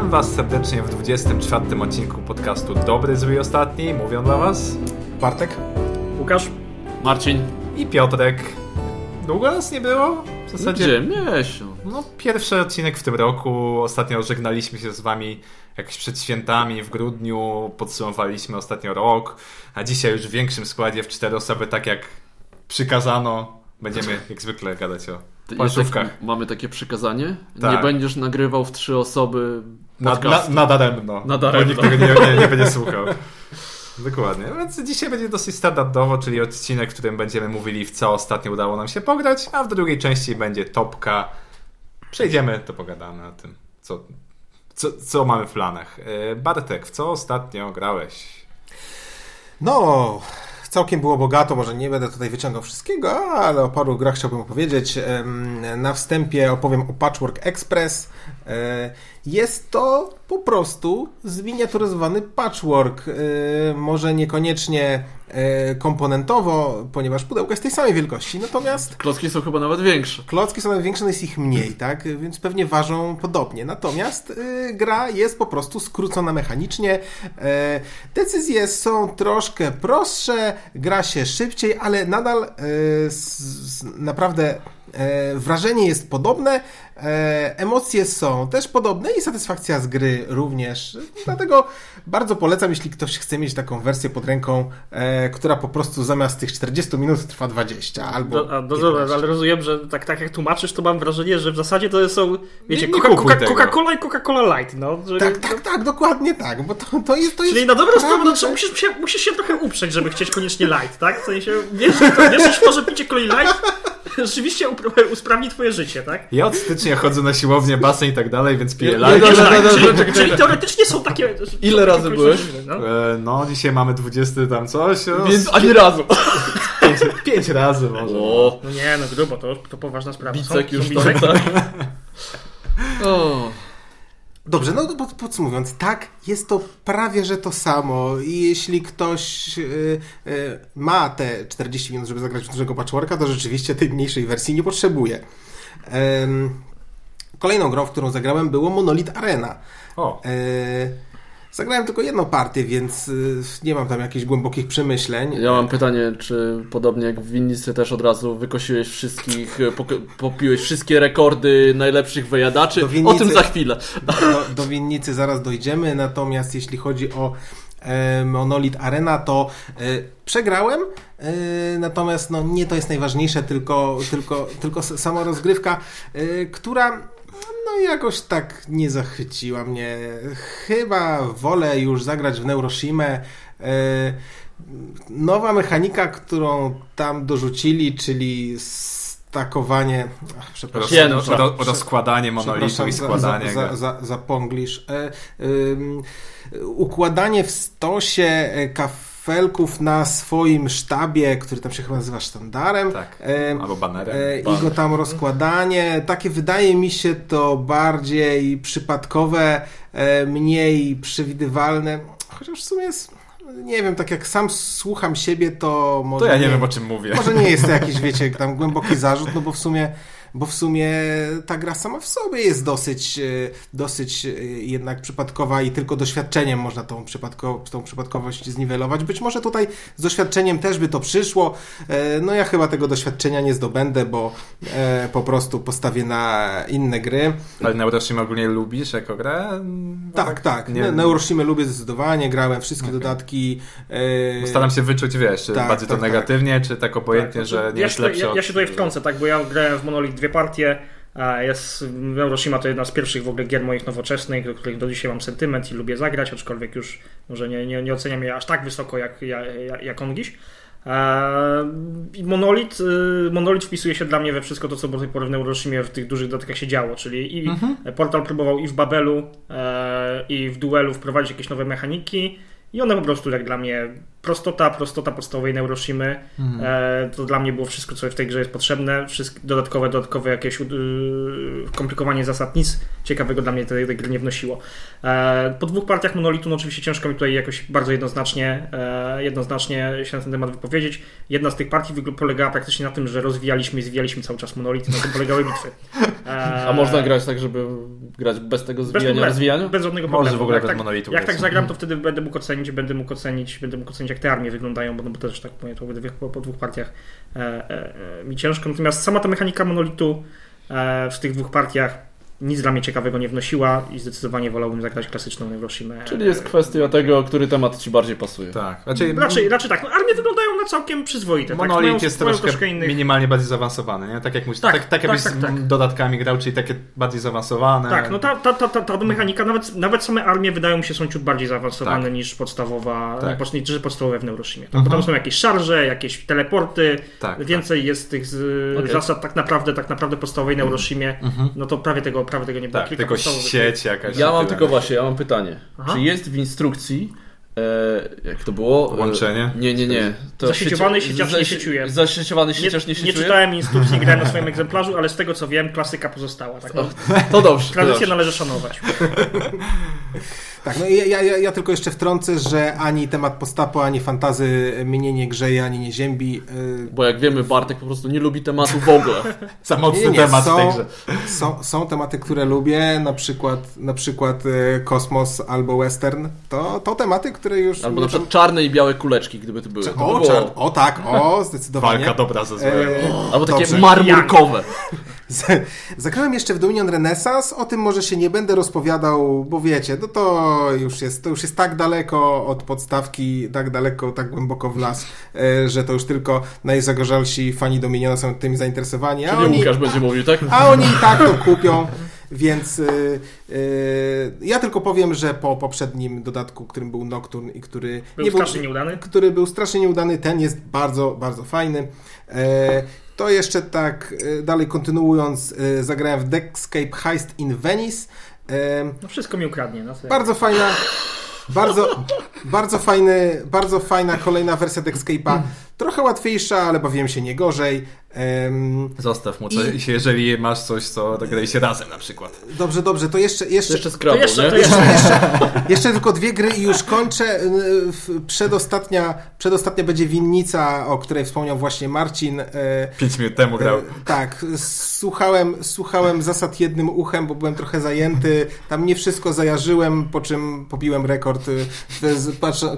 Witam Was serdecznie w 24. odcinku podcastu Dobry, Zły i Ostatni. Mówią dla Was Bartek, Łukasz, Marcin i Piotrek. Długo nas nie było? W zasadzie pierwszy odcinek w tym roku. Ostatnio żegnaliśmy się z Wami jakoś przed świętami w grudniu. Podsumowaliśmy ostatnio rok, a dzisiaj już w większym składzie, w 4 osoby, tak jak przykazano. Będziemy jak zwykle gadać o planszówkach. Mamy takie przykazanie? Tak. Nie będziesz nagrywał w 3 osoby podcastu. Nadaremno. Bo nikt tego nie będzie słuchał. Dokładnie. Więc dzisiaj będzie dosyć standardowo, czyli odcinek, w którym będziemy mówili, w co ostatnio udało nam się pograć, a w drugiej części będzie topka. Przejdziemy, to pogadamy o tym, co mamy w planach. Bartek, w co ostatnio grałeś? No... Całkiem było bogato, może nie będę tutaj wyciągał wszystkiego, ale o paru grach chciałbym opowiedzieć. Na wstępie opowiem o Patchwork Express. Jest to po prostu zminiaturyzowany patchwork. Może niekoniecznie komponentowo, ponieważ pudełka jest tej samej wielkości, natomiast... Klocki są chyba nawet większe. No jest ich mniej, tak? Więc pewnie ważą podobnie. Natomiast gra jest po prostu skrócona mechanicznie. Decyzje są troszkę prostsze, gra się szybciej, ale nadal naprawdę... wrażenie jest podobne, emocje są też podobne i satysfakcja z gry również. Dlatego bardzo polecam, jeśli ktoś chce mieć taką wersję pod ręką, która po prostu zamiast tych 40 minut trwa 20 albo 15. Ale rozumiem, że tak jak tłumaczysz, to mam wrażenie, że w zasadzie to są, wiecie, Coca-Cola i Coca-Cola Light. No, że... Tak, dokładnie tak, bo to jest... Czyli na dobrą sprawę musisz się trochę uprzeć, żeby chcieć koniecznie Light, tak? W sensie, wiesz, w to, że picie kolej Light rzeczywiście usprawni twoje życie, tak? Ja od stycznia chodzę na siłownię, basen i tak dalej, więc piję light. Czyli teoretycznie są takie... Ile razy byłeś? No, dzisiaj mamy 20 tam coś. Więc ani razu. 5 razy może. O. No nie, no grubo, to poważna sprawa. Bicek już to, tak? O... Dobrze, no podsumowując, tak, jest to prawie, że to samo i jeśli ktoś ma te 40 minut, żeby zagrać w dużego patchworka, to rzeczywiście tej mniejszej wersji nie potrzebuje. Kolejną grą, w którą zagrałem, było Monolith Arena. Zagrałem tylko jedną partię, więc nie mam tam jakichś głębokich przemyśleń. Ja mam pytanie, czy podobnie jak w winnicy też od razu wykosiłeś wszystkich, popiłeś wszystkie rekordy najlepszych wyjadaczy? O tym za chwilę. Do winnicy zaraz dojdziemy, natomiast jeśli chodzi o Monolith Arena, to przegrałem, natomiast no, nie to jest najważniejsze, tylko sama rozgrywka, która... No jakoś tak nie zachwyciła mnie. Chyba wolę już zagrać w Neuroshimę. Nowa mechanika, którą tam dorzucili, czyli stakowanie... Rozkładanie monolitu i składanie go. Zaponglisz. Układanie w stosie kafelków na swoim sztabie, który tam się chyba nazywa sztandarem, tak, albo banerem. I go tam rozkładanie. Takie wydaje mi się to bardziej przypadkowe, mniej przewidywalne. Chociaż w sumie jest, nie wiem, tak jak sam słucham siebie, to może... To ja nie wiem, o czym mówię. Może nie jest to jakiś, wiecie, tam głęboki zarzut, no bo w sumie ta gra sama w sobie jest dosyć jednak przypadkowa i tylko doświadczeniem można tą przypadkowość zniwelować. Być może tutaj z doświadczeniem też by to przyszło. No ja chyba tego doświadczenia nie zdobędę, bo po prostu postawię na inne gry. Ale Neuroshima ogólnie lubisz jako grę? Tak. Neuroshima lubię zdecydowanie. Grałem wszystkie dodatki. Staram się wyczuć, wiesz, tak, bardziej to negatywnie, czy tak obojętnie, że nie jest lepsze. Ja się tutaj wtrącę, tak, bo ja grałem w Monolith 2 partie. Neuroshima to jedna z pierwszych w ogóle gier moich nowoczesnych, do których do dzisiaj mam sentyment i lubię zagrać, aczkolwiek już może nie oceniam je aż tak wysoko jak on dziś. I Monolith wpisuje się dla mnie we wszystko to, co do tej pory w Neuroshimie w tych dużych dodatkach się działo, czyli i Portal próbował i w Babelu, i w Duelu wprowadzić jakieś nowe mechaniki. I one po prostu, jak dla mnie, prostota podstawowej Neuroshimy, to dla mnie było wszystko, co w tej grze jest potrzebne. Dodatkowe jakieś komplikowanie zasad, nic ciekawego dla mnie tej gry nie wnosiło. Po 2 partiach Monolitu, no oczywiście ciężko mi tutaj jakoś bardzo jednoznacznie się na ten temat wypowiedzieć. Jedna z tych partii polegała praktycznie na tym, że rozwijaliśmy i zwijaliśmy cały czas Monolit, na tym polegały bitwy. A można grać tak, żeby grać bez tego rozwijania? Bez żadnego problemu. W ogóle jak bez monolitu. Jak tak zagram, to wtedy będę mógł ocenić, jak te armie wyglądają, bo też tak powiem, to po dwóch partiach mi ciężko. Natomiast sama ta mechanika monolitu w tych dwóch partiach nic dla mnie ciekawego nie wnosiła i zdecydowanie wolałbym zagrać klasyczną Neuroshimę. Czyli jest kwestia tego, który temat ci bardziej pasuje. Tak. Raczej tak. No, armie wyglądają na całkiem przyzwoite. Monolit tak, jest troszkę innych... minimalnie bardziej zaawansowany, nie? Tak jak mówisz, tak, jakbyś z dodatkami grał, czyli takie bardziej zaawansowane. Tak, no ta mechanika, nawet same armie wydają mi się są ciut bardziej zaawansowane niż podstawowa, czy podstawowe w Neuroshimie. Tak? Bo tam są jakieś szarże, jakieś teleporty, więcej jest tych zasad tak naprawdę podstawowej Neuroshimie, no to prawie tego nie było. Tak, tylko sieć jakaś. Ja mam pytanie. Aha. Czy jest w instrukcji, jak to było? Łączenie? Nie. Zasieciowany sieciarz nie sieciuje. Nie czytałem instrukcji, grałem na swoim egzemplarzu, ale z tego co wiem, klasyka pozostała. Tak? To dobrze. Tradycję należy szanować. Tak, no ja tylko jeszcze wtrącę, że ani temat postapo, ani fantazy mnie nie grzeje, ani nie ziębi. Bo jak wiemy, Bartek po prostu nie lubi tematu w ogóle. Za mocny temat w tej grze. Są tematy, które lubię, na przykład kosmos albo western. To tematy, które już... Albo na przykład czarne i białe kuleczki, gdyby to były. Zdecydowanie. Walka dobra ze złem. Albo takie marmurkowe. Zagrałem jeszcze w Dominion Renesans, o tym może się nie będę rozpowiadał, bo wiecie, no to już jest tak daleko od podstawki, tak daleko, tak głęboko w las, że to już tylko najzagorzalsi fani Dominiona są tym zainteresowani. Czyli Łukasz będzie mówił, tak? A oni i tak to kupią. Więc ja tylko powiem, że po poprzednim dodatku, którym był Nocturne i który był strasznie nieudany, ten jest bardzo, bardzo fajny. To jeszcze tak dalej kontynuując, zagrałem w Deckscape Heist in Venice. No wszystko mi ukradnie. No bardzo fajna kolejna wersja Deckscape'a. Trochę łatwiejsza, ale bawiłem się nie gorzej. Zostaw mu coś, jeżeli masz coś, co graj się razem na przykład. Dobrze, to jeszcze skrobą, jeszcze tylko dwie gry i już kończę. Przedostatnia będzie winnica, o której wspomniał właśnie Marcin. 5 minut temu grał. Tak, słuchałem zasad jednym uchem, bo byłem trochę zajęty. Tam nie wszystko zajarzyłem, po czym pobiłem rekord,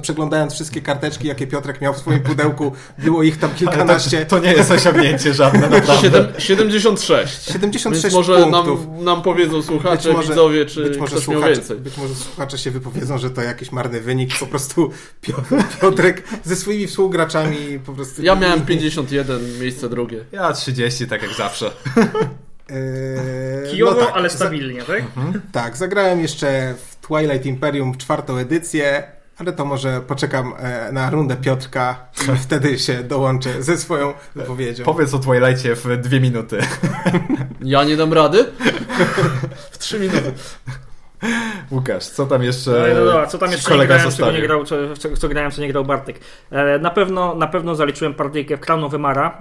przeglądając wszystkie karteczki, jakie Piotrek miał w swoim pudełku. Było ich tam kilkanaście. To nie jest osiągnięcie żadne, naprawdę. 76. Więc może punktów. Nam powiedzą słuchacze, widzowie, czy ktoś miał więcej. Być może słuchacze się wypowiedzą, że to jakiś marny wynik. Po prostu Piotrek ze swoimi współgraczami po prostu... Ja miałem 51, miejsce drugie. Ja 30, tak jak zawsze. Kijowo, no tak, ale stabilnie, tak? Tak, zagrałem jeszcze w Twilight Imperium w 4. edycję. Ale to może poczekam na rundę Piotrka i wtedy się dołączę ze swoją wypowiedzią. Powiedz o Twilightie w 2 minuty. Ja nie dam rady? W 3 minuty. Łukasz, co tam jeszcze kolega zostawił? Co grałem, co nie grał Bartek. Na pewno zaliczyłem partyjkę w Crown Wymara,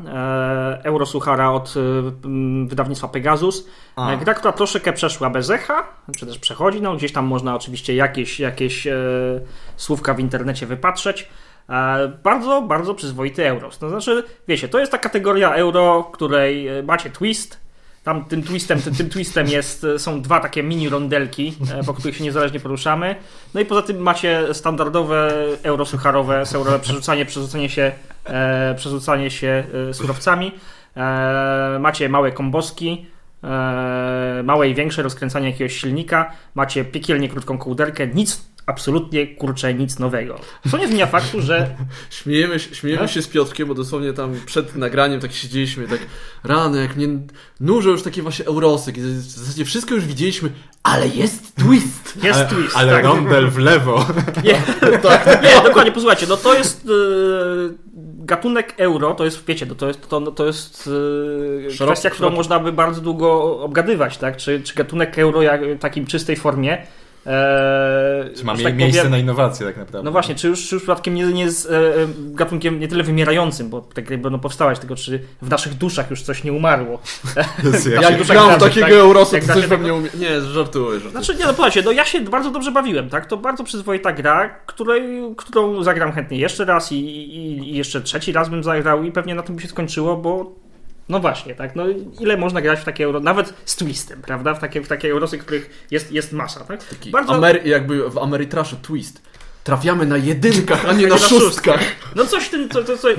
Eurosuchara od wydawnictwa Pegasus. Gra, która troszeczkę przeszła bez echa, czy też przechodzi, no gdzieś tam można oczywiście jakieś słówka w internecie wypatrzeć. Bardzo, bardzo przyzwoity Euros. To znaczy, wiecie, to jest ta kategoria euro, w której macie twist. Tam tym twistem są 2 takie mini rondelki, po których się niezależnie poruszamy. No i poza tym macie standardowe eurosucharowe, przerzucanie się surowcami. Macie małe komboski, małe i większe rozkręcanie jakiegoś silnika. Macie piekielnie krótką kołderkę. Absolutnie nic nowego. Co nie zmienia faktu, że... Śmiejemy się z Piotrkiem, bo dosłownie tam przed nagraniem tak siedzieliśmy, tak rano, jak mnie nużą już takie właśnie eurosy. W zasadzie wszystko już widzieliśmy, ale jest twist. Jest twist. Ale tak. Rondel w lewo. Nie, dokładnie, posłuchajcie, no to jest... Gatunek euro, to jest, wiecie, to jest kwestia, którą można by bardzo długo obgadywać, tak? Czy gatunek euro w takim czystej formie czy ma miejsce na innowacje tak naprawdę. No właśnie, czy już przypadkiem nie jest gatunkiem nie tyle wymierającym, bo te gry będą powstawać, tylko czy w naszych duszach już coś nie umarło. Jak grałem takiego eurosu, to coś we mnie umie... Nie, żartuję. Znaczy, nie, no powiedzcie, ja się bardzo dobrze bawiłem, tak? To bardzo przyzwoita gra, którą zagram chętnie jeszcze raz i jeszcze 3. raz bym zagrał i pewnie na tym by się skończyło, bo No właśnie, tak. No ile można grać w takie euro, nawet z twistem, prawda? W takie eurosy, których jest masa, tak? Bardzo... Jakby w Ameritraszu twist. Trafiamy na jedynkach, a nie na szóstkach. No coś ten,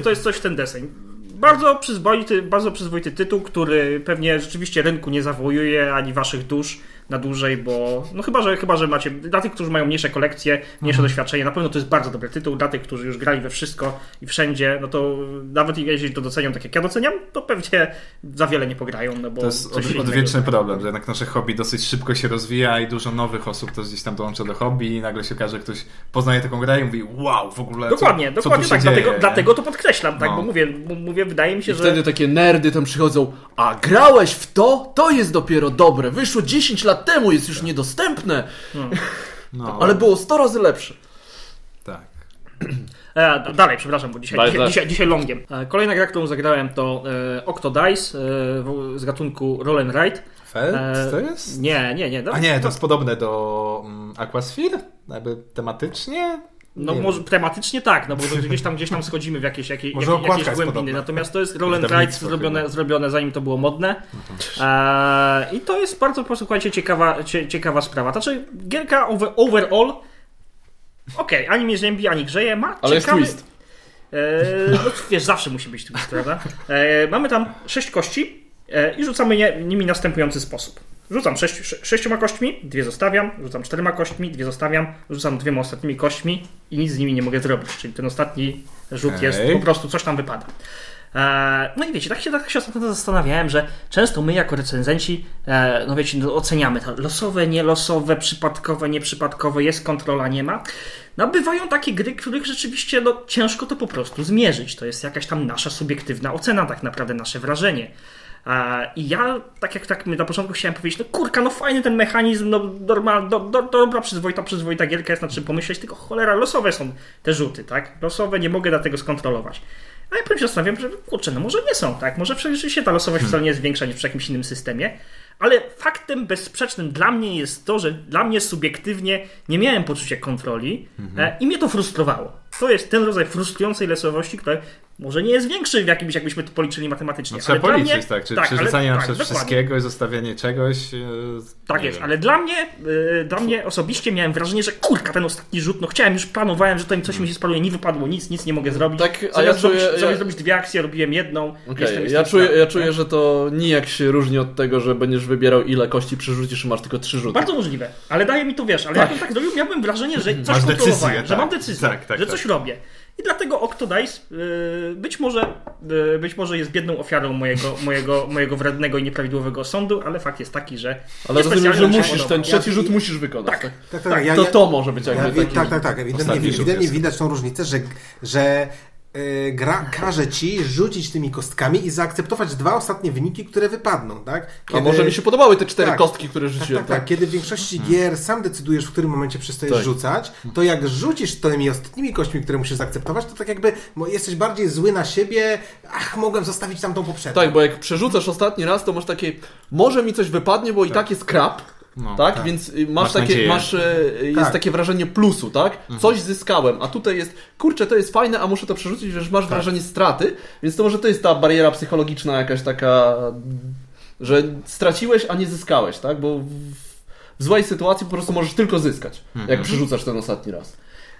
to jest coś ten deseń. Bardzo przyzwoity tytuł, który pewnie rzeczywiście rynku nie zawojuje ani waszych dusz na dłużej, bo no chyba że macie, dla tych, którzy mają mniejsze kolekcje, mniejsze doświadczenie, na pewno to jest bardzo dobry tytuł. Dla tych, którzy już grali we wszystko i wszędzie, no to nawet jeśli to docenią tak jak ja doceniam, to pewnie za wiele nie pograją, no bo to jest odwieczny problem, że jednak nasze hobby dosyć szybko się rozwija i dużo nowych osób też gdzieś tam dołącza do hobby i nagle się okaże, że ktoś poznaje taką grę i mówi wow, w ogóle dokładnie co tak, dzieje, dlatego to podkreślam, tak, bo mówię, wydaje mi się, że... Wtedy takie nerdy tam przychodzą, a grałeś w to? To jest dopiero dobre, wyszło 10 lat temu, jest już niedostępne, no. Ale było 100 razy lepsze. Tak. Dalej, przepraszam, bo dzisiaj longiem. Kolejna gra, którą zagrałem, to Octodice z gatunku Roll and Ride. Felt to jest? Nie. A nie, to jest podobne do Aquasphere, jakby tematycznie. No może tematycznie tak, no bo gdzieś tam schodzimy w jakieś głębiny. Natomiast to jest Roll and Ride zrobione zanim to było modne. I to jest bardzo, posłuchajcie, ciekawa sprawa. Znaczy gierka overall okej, ani mnie ziemi, ani grzeje, ma ciekawy... Ale jest twist. No wiesz, zawsze musi być twist, prawda? Mamy tam 6 kości i rzucamy nimi następujący sposób. Rzucam 6 kośćmi, 2 zostawiam, rzucam 4 kośćmi, 2 zostawiam, rzucam 2 ostatnimi kośćmi i nic z nimi nie mogę zrobić, czyli ten ostatni rzut jest, po prostu coś tam wypada. No i wiecie, tak się ostatnio zastanawiałem, że często my jako recenzenci, no wiecie, no oceniamy to losowe, nielosowe, przypadkowe, nieprzypadkowe, jest kontrola, nie ma. No bywają takie gry, których rzeczywiście no, ciężko to po prostu zmierzyć, to jest jakaś tam nasza subiektywna ocena, tak naprawdę nasze wrażenie. I ja, tak na początku chciałem powiedzieć, no kurka, no fajny ten mechanizm, no normalna, dobra, przyzwoita gierka jest nad czym pomyśleć, tylko cholera, losowe są te rzuty, tak? Losowe, nie mogę dlatego skontrolować. A ja potem się zastanawiam, że kurczę, no może nie są, tak? Może rzeczywiście ta losowość wcale nie jest większa niż w jakimś innym systemie, ale faktem bezsprzecznym dla mnie jest to, że dla mnie subiektywnie nie miałem poczucia kontroli i mnie to frustrowało. To jest ten rodzaj frustrującej losowości, która może nie jest większy w jakimś, jakbyśmy to policzyli matematycznie. No, trzeba policzyć, mnie, tak? Czy przerzucanie na przykład wszystkiego i zostawienie czegoś. Tak jest, wiem. Ale dla mnie osobiście miałem wrażenie, że kurka, ten ostatni rzut, no chciałem, już planowałem, że to coś mi się spaluje, nie wypadło nic nie mogę zrobić. Tak, a ja czuję zrobić 2 akcje, robiłem jedną. Okay, ja czuję, że to nijak się różni od tego, że będziesz wybierał ile kości przerzucisz, masz tylko 3 rzuty. Bardzo możliwe, ale daje mi to, wiesz, ale tak. Jakbym tak robił, miałbym wrażenie, że coś kontrolowałem, tak. Że mam decyzję, tak, że coś robię. I dlatego Octodice być może jest biedną ofiarą mojego wrednego i nieprawidłowego osądu, ale fakt jest taki, że... Ale rozumiem, że musisz, ten trzeci rzut musisz wykonać. Tak. To może być jakby taki... Tak. Ewidentnie widać tą różnicę, że gra każe ci rzucić tymi kostkami i zaakceptować 2 ostatnie wyniki, które wypadną, tak? Kiedy... A może mi się podobały te 4 kostki, które rzuciłem. Tak. Kiedy w większości gier sam decydujesz, w którym momencie przestajesz rzucać, to jak rzucisz tymi ostatnimi kośćmi, które musisz zaakceptować, to tak jakby jesteś bardziej zły na siebie, mogłem zostawić tamtą poprzednią. Tak, bo jak przerzucasz ostatni raz, to masz takie, może mi coś wypadnie, bo i tak jest krap. No, tak, więc masz takie wrażenie plusu, tak? Coś zyskałem, a tutaj jest, kurczę, to jest fajne, a muszę to przerzucić, że masz wrażenie straty, więc to może to jest ta bariera psychologiczna jakaś taka, że straciłeś, a nie zyskałeś, tak? Bo w złej sytuacji po prostu możesz tylko zyskać, jak przerzucasz ten ostatni raz.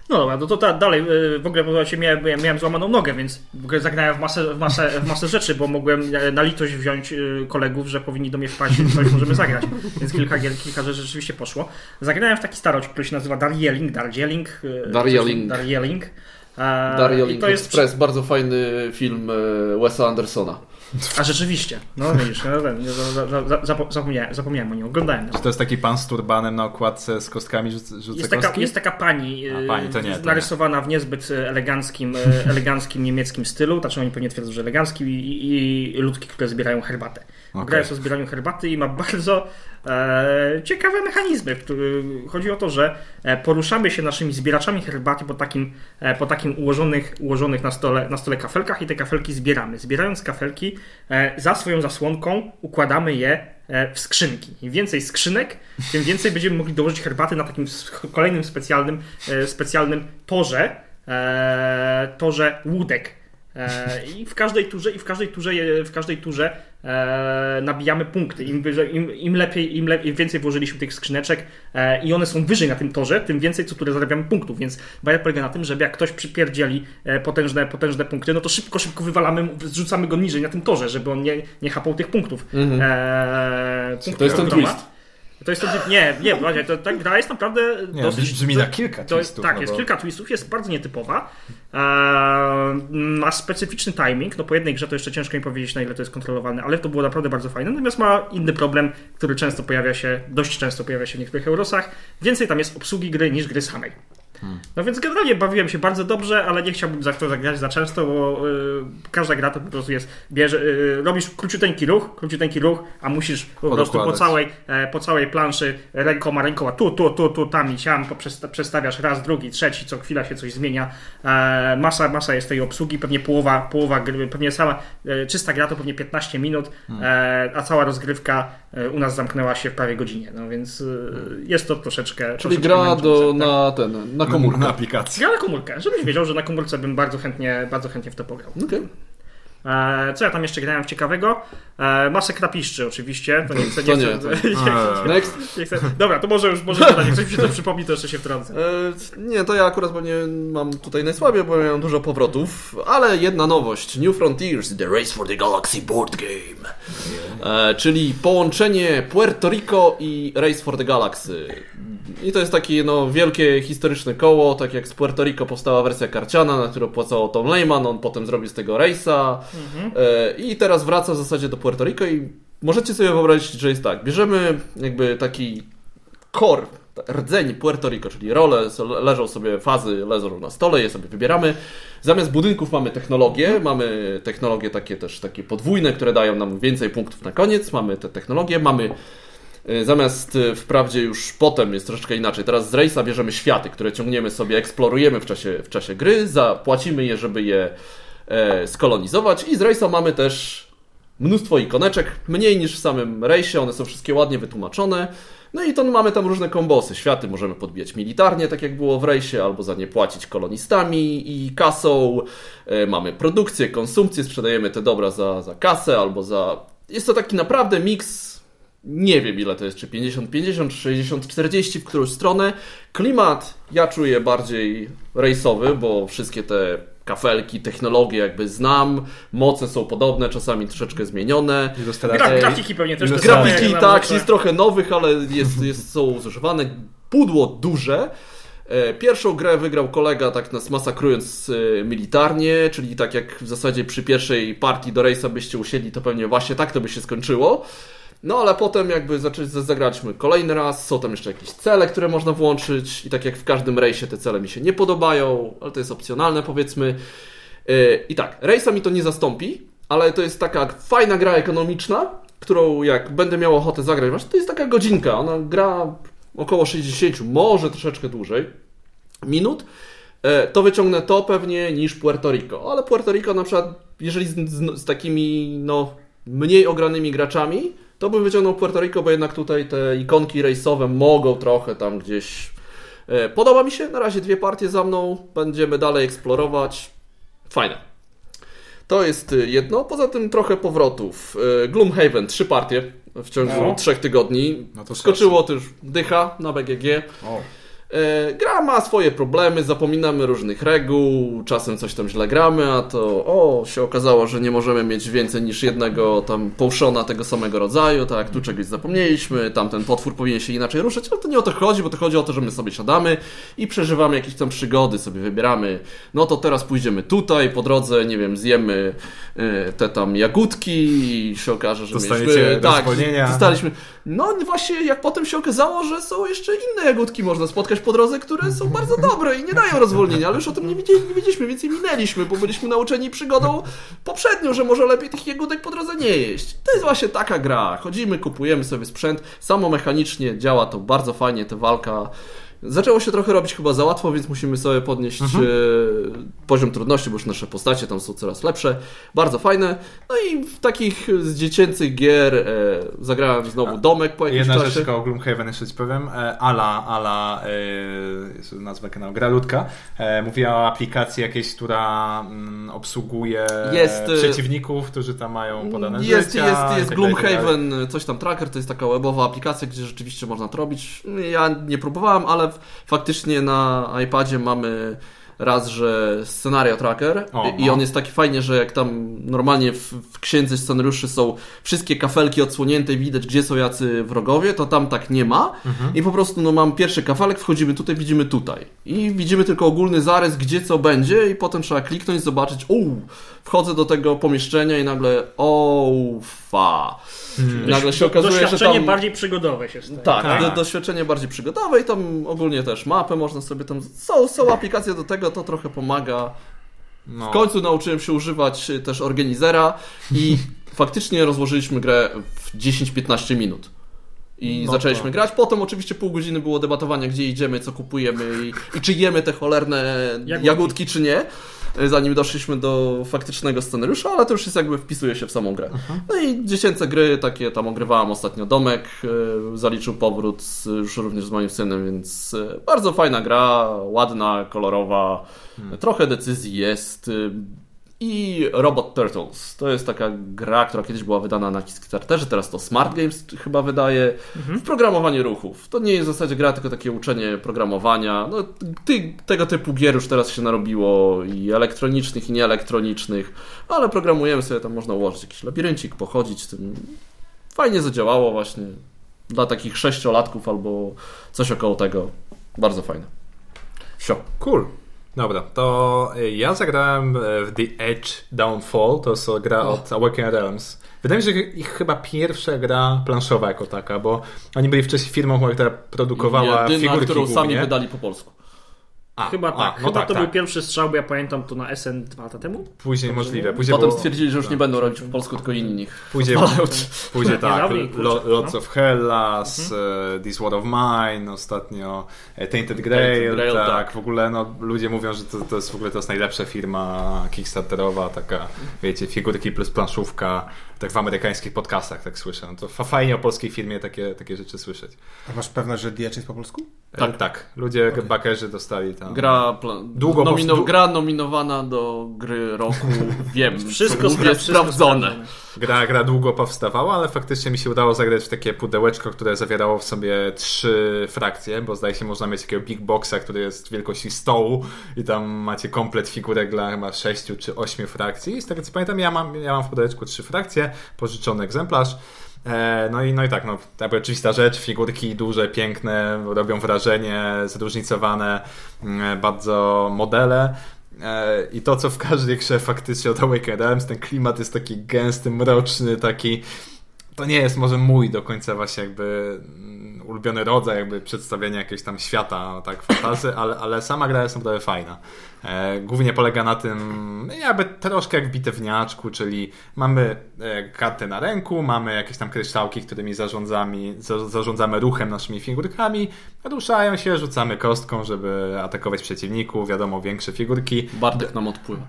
No no to dalej, w ogóle się miałem złamaną nogę, więc zagrałem w masę rzeczy, bo mogłem na litość wziąć kolegów, że powinni do mnie wpaść, coś możemy zagrać, więc kilka rzeczy rzeczywiście poszło. Zagrałem w taki starość, który się nazywa Darjeeling. To jest Express, bardzo fajny film Wes'a Andersona. A rzeczywiście, no widzisz, zapomniałem o nim, oglądałem. Czy to jest taki pan z turbanem na okładce z kostkami rzuca kostki? Jest taka pani, narysowana w niezbyt eleganckim niemieckim stylu, znaczy oni pewnie twierdzą, że eleganckim i ludki, które zbierają herbatę. Okay. Gra jest o zbieraniu herbaty i ma bardzo ciekawe mechanizmy. Chodzi o to, że poruszamy się naszymi zbieraczami herbaty po takim ułożonych na stole kafelkach i te kafelki zbieramy. Zbierając kafelki za swoją zasłonką układamy je w skrzynki. Im więcej skrzynek, tym więcej będziemy mogli dołożyć herbaty na takim kolejnym specjalnym torze łódek. I w każdej turze, nabijamy punkty. Im więcej włożyliśmy tych skrzyneczek i one są wyżej na tym torze, tym więcej co które zarabiamy punktów, więc baja polega na tym, żeby jak ktoś przypierdzieli potężne punkty, no to szybko wywalamy, zrzucamy go niżej na tym torze, żeby on nie chapał tych punktów. Mhm. To jest ten twist. To jest to, nie, właśnie, ta gra jest naprawdę dosyć... Brzmi na kilka twistów. Tak, jest kilka twistów, jest bardzo nietypowa. Ma specyficzny timing, no po jednej grze to jeszcze ciężko mi powiedzieć, na ile to jest kontrolowane, ale to było naprawdę bardzo fajne. Natomiast ma inny problem, który dość często pojawia się w niektórych Eurosach. Więcej tam jest obsługi gry niż gry samej. No więc generalnie bawiłem się bardzo dobrze, ale nie chciałbym za to zagrać za często, bo każda gra to po prostu jest, robisz króciuteńki ruch, a musisz po prostu po całej planszy rękoma, tu, tam i siam, przestawiasz raz, drugi, trzeci, co chwila się coś zmienia. Masa jest tej obsługi, pewnie połowa gry, pewnie sama czysta gra to pewnie 15 minut, a cała rozgrywka u nas zamknęła się w prawie godzinie, no więc jest to troszeczkę... Czyli gra na komórkę. Na aplikację. Ja na komórkę. Żebyś wiedział, że na komórce bym bardzo chętnie w to pograł. Okay. Co ja tam jeszcze grałem ciekawego? Masę krapiszczy oczywiście. Nie chcę. Dobra, to może jak ktoś mi się to przypomni, to jeszcze się wtrącę. Nie, to ja akurat pewnie mam tutaj najsłabiej, bo miałem dużo powrotów, ale jedna nowość. New Frontiers, The Race for the Galaxy Board Game. Czyli połączenie Puerto Rico i Race for the Galaxy. I to jest takie wielkie, historyczne koło, tak jak z Puerto Rico powstała wersja karciana, na którą płacał Tom Lehman, on potem zrobił z tego Race'a. I teraz wraca w zasadzie do Puerto Rico i możecie sobie wyobrazić, że jest tak, bierzemy jakby taki core, rdzeń Puerto Rico, czyli role, leżą sobie fazy, leżą na stole, je sobie wybieramy. Zamiast budynków mamy technologie takie też takie podwójne, które dają nam więcej punktów na koniec, mamy te technologie, zamiast wprawdzie już potem jest troszeczkę inaczej. Teraz z Race'a bierzemy światy, które ciągniemy sobie, eksplorujemy w czasie gry, zapłacimy je, żeby je skolonizować i z Race'a mamy też mnóstwo ikoneczek, mniej niż w samym Race'ie, one są wszystkie ładnie wytłumaczone. No i to mamy tam różne kombosy. Światy możemy podbijać militarnie, tak jak było w Race'ie, albo za nie płacić kolonistami i kasą. Mamy produkcję, konsumpcję, sprzedajemy te dobra za kasę albo za... Jest to taki naprawdę miks. Nie wiem ile to jest, czy 50-50, czy 60-40, w którą stronę. Klimat ja czuję bardziej rejsowy, bo wszystkie te kafelki, technologie jakby znam, moce są podobne, czasami troszeczkę zmienione. Grafiki pewnie też. Grafiki tak, jest trochę nowych, ale są używane. Pudło duże. Pierwszą grę wygrał kolega, tak nas masakrując militarnie, czyli tak jak w zasadzie przy pierwszej partii do rejsa byście usiedli, to pewnie właśnie tak to by się skończyło. No ale potem jakby zagraliśmy kolejny raz, są tam jeszcze jakieś cele, które można włączyć i tak jak w każdym rejsie te cele mi się nie podobają, ale to jest opcjonalne powiedzmy. I tak, rejsa mi to nie zastąpi, ale to jest taka fajna gra ekonomiczna, którą jak będę miał ochotę zagrać, właśnie to jest taka godzinka, ona gra około 60, może troszeczkę dłużej minut. To wyciągnę to pewnie niż Puerto Rico, ale Puerto Rico na przykład, jeżeli z takimi mniej ogranymi graczami, to bym wyciągnął Puerto Rico, bo jednak tutaj te ikonki rejsowe mogą trochę tam gdzieś... Podoba mi się, na razie 2 partie za mną, będziemy dalej eksplorować. Fajne. To jest jedno, poza tym trochę powrotów. Gloomhaven, 3 partie w ciągu 3 tygodni. No skoczyło też dycha na BGG. O. Gra ma swoje problemy, zapominamy różnych reguł, czasem coś tam źle gramy, a to się okazało, że nie możemy mieć więcej niż jednego tam połszona tego samego rodzaju, tak, tu czegoś zapomnieliśmy, tamten potwór powinien się inaczej ruszyć, ale to nie o to chodzi, bo to chodzi o to, że my sobie siadamy i przeżywamy jakieś tam przygody, sobie wybieramy, no to teraz pójdziemy tutaj, po drodze, nie wiem, zjemy te tam jagódki i się okaże, że mieliśmy... Tak, dostaliśmy... No właśnie, jak potem się okazało, że są jeszcze inne jagódki, można spotkać po drodze, które są bardzo dobre i nie dają rozwolnienia, ale już o tym nie wiedzieliśmy, więc je minęliśmy, bo byliśmy nauczeni przygodą poprzednią, że może lepiej tych jagódek po drodze nie jeść. To jest właśnie taka gra. Chodzimy, kupujemy sobie sprzęt, samo mechanicznie działa to bardzo fajnie, ta walka Zaczęło się trochę robić chyba za łatwo, więc musimy sobie podnieść poziom trudności, bo już nasze postacie tam są coraz lepsze. Bardzo fajne. No i w takich z dziecięcych gier zagrałem znowu Domek po jakimś czasie. Jedna rzecz o Gloomhaven jeszcze ci powiem. Ala jest nazwa kanału Graludka. Mówiła o aplikacji jakiejś, która obsługuje przeciwników, którzy tam mają podane życia. Jest Gloomhaven, coś tam Tracker, to jest taka webowa aplikacja, gdzie rzeczywiście można to robić. Ja nie próbowałem, ale faktycznie na iPadzie mamy raz, że scenario tracker i on jest taki fajnie, że jak tam normalnie w księdze scenariuszy są wszystkie kafelki odsłonięte i widać, gdzie są jacy wrogowie, to tam tak nie ma i po prostu mam pierwszy kafelek, wchodzimy tutaj, widzimy tutaj i widzimy tylko ogólny zarys, gdzie co będzie i potem trzeba kliknąć, zobaczyć, wchodzę do tego pomieszczenia i nagle nagle się okazuje, że tam... Doświadczenie bardziej przygodowe się staje. Tak, doświadczenie bardziej przygodowe i tam ogólnie też mapy można sobie tam... Są aplikacje do tego, to trochę pomaga. No. W końcu nauczyłem się używać też organizera i faktycznie rozłożyliśmy grę w 10-15 minut. I zaczęliśmy grać. Potem oczywiście pół godziny było debatowania, gdzie idziemy, co kupujemy i czy jemy te cholerne jagódki czy nie. Zanim doszliśmy do faktycznego scenariusza, ale to już jest jakby wpisuje się w samą grę. No i dziecięce gry, takie tam ogrywałem ostatnio Domek, zaliczył powrót już również z moim synem, więc bardzo fajna gra, ładna, kolorowa, trochę decyzji jest. I Robot Turtles. To jest taka gra, która kiedyś była wydana na Kickstarterze, teraz to Smart Games chyba wydaje. W programowanie ruchów. To nie jest w zasadzie gra, tylko takie uczenie programowania. No, tego typu gier już teraz się narobiło i elektronicznych, i nieelektronicznych, ale programujemy sobie, tam można ułożyć jakiś labiryncik, pochodzić tym. Fajnie zadziałało właśnie dla takich 6-latków albo coś około tego. Bardzo fajne. Cool. Dobra, to ja zagrałem w The Edge Downfall, to jest gra od Awakened Realms. Wydaje mi się, że ich chyba pierwsza gra planszowa jako taka, bo oni byli wcześniej firmą, która produkowała figurki, którą sami wydali po polsku. Chyba to był pierwszy strzał, bo ja pamiętam to na SN 2 lata temu. Później możliwe. Potem stwierdzili, że już nie będą robić w Polsku, tylko inni. Później Lords of Hellas, This War of Mine, ostatnio Tainted Grail. W ogóle ludzie mówią, że to jest w ogóle najlepsza firma kickstarterowa, taka wiecie, figurki plus planszówka. Tak w amerykańskich podcastach tak słyszę. No to fajnie o polskiej firmie takie rzeczy słyszeć. A masz pewność, że DH jest po polsku? Tak. Ludzie, bakerzy dostali tam. Gra nominowana do gry roku. Wiem. Wszystko jest sprawdzone. Gra długo powstawała, ale faktycznie mi się udało zagrać w takie pudełeczko, które zawierało w sobie 3 frakcje, bo zdaje się można mieć takiego big boxa, który jest wielkości stołu i tam macie komplet figurek dla chyba 6 czy 8 frakcji. I z tego co pamiętam, ja mam w pudełeczku 3 frakcje, pożyczony egzemplarz. No i jakby oczywista rzecz, figurki duże, piękne, robią wrażenie, zróżnicowane, bardzo modele. I to, co w każdej grze faktycznie od Awakened Realms, ten klimat jest taki gęsty, mroczny, taki... To nie jest może mój do końca właśnie jakby ulubiony rodzaj jakby przedstawienia jakiegoś tam świata, tak, fantasy, ale sama gra jest naprawdę fajna. Głównie polega na tym jakby troszkę jak w bitewniaczku, czyli mamy karty na ręku, mamy jakieś tam kryształki, którymi zarządzamy ruchem naszymi figurkami, ruszają się, rzucamy kostką, żeby atakować przeciwników, wiadomo, większe figurki. Bartek nam odpływa.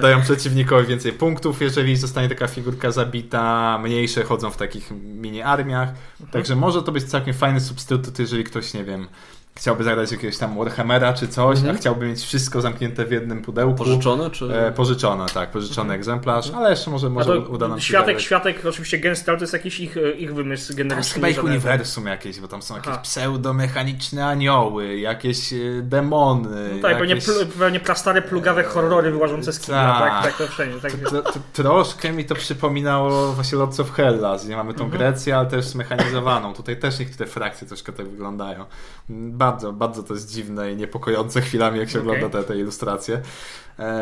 Dają przeciwnikowi więcej punktów, jeżeli zostanie taka figurka zabita, mniejsze chodzą w takich mini-armiach, także może to być całkiem fajny substytut, jeżeli ktoś, nie wiem, chciałby zagrać jakiegoś tam Warhammera czy coś, a chciałby mieć wszystko zamknięte w jednym pudełku. Pożyczone? Czy... Pożyczony egzemplarz, ale jeszcze może uda nam się Światek oczywiście gęsty, ale to jest jakiś ich wymysł generyczny. Chyba ich uniwersum jakieś, bo tam są jakieś pseudomechaniczne anioły, jakieś demony. No tak, jakieś... pewnie prastare plugawe horrory wyłażące z kina. Tak, to wszędzie. Tak. Troszkę mi to przypominało właśnie Lords of Hellas, gdzie mamy tą Grecję, ale też zmechanizowaną. Tutaj też niektóre frakcje troszkę tak wyglądają. Bardzo, bardzo to jest dziwne i niepokojące chwilami, jak się ogląda te ilustracje.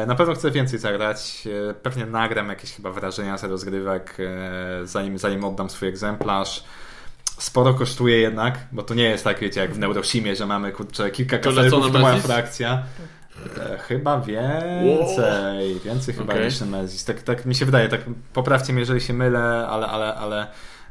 Na pewno chcę więcej zagrać. Pewnie nagram jakieś chyba wrażenia z rozgrywek, zanim oddam swój egzemplarz. Sporo kosztuje jednak, bo to nie jest tak, wiecie, jak w Neuroshimie, że mamy kilka kafelków, to mała frakcja. Chyba więcej. Więcej chyba niż Nemezis. Tak mi się wydaje. Tak, poprawcie mnie, jeżeli się mylę,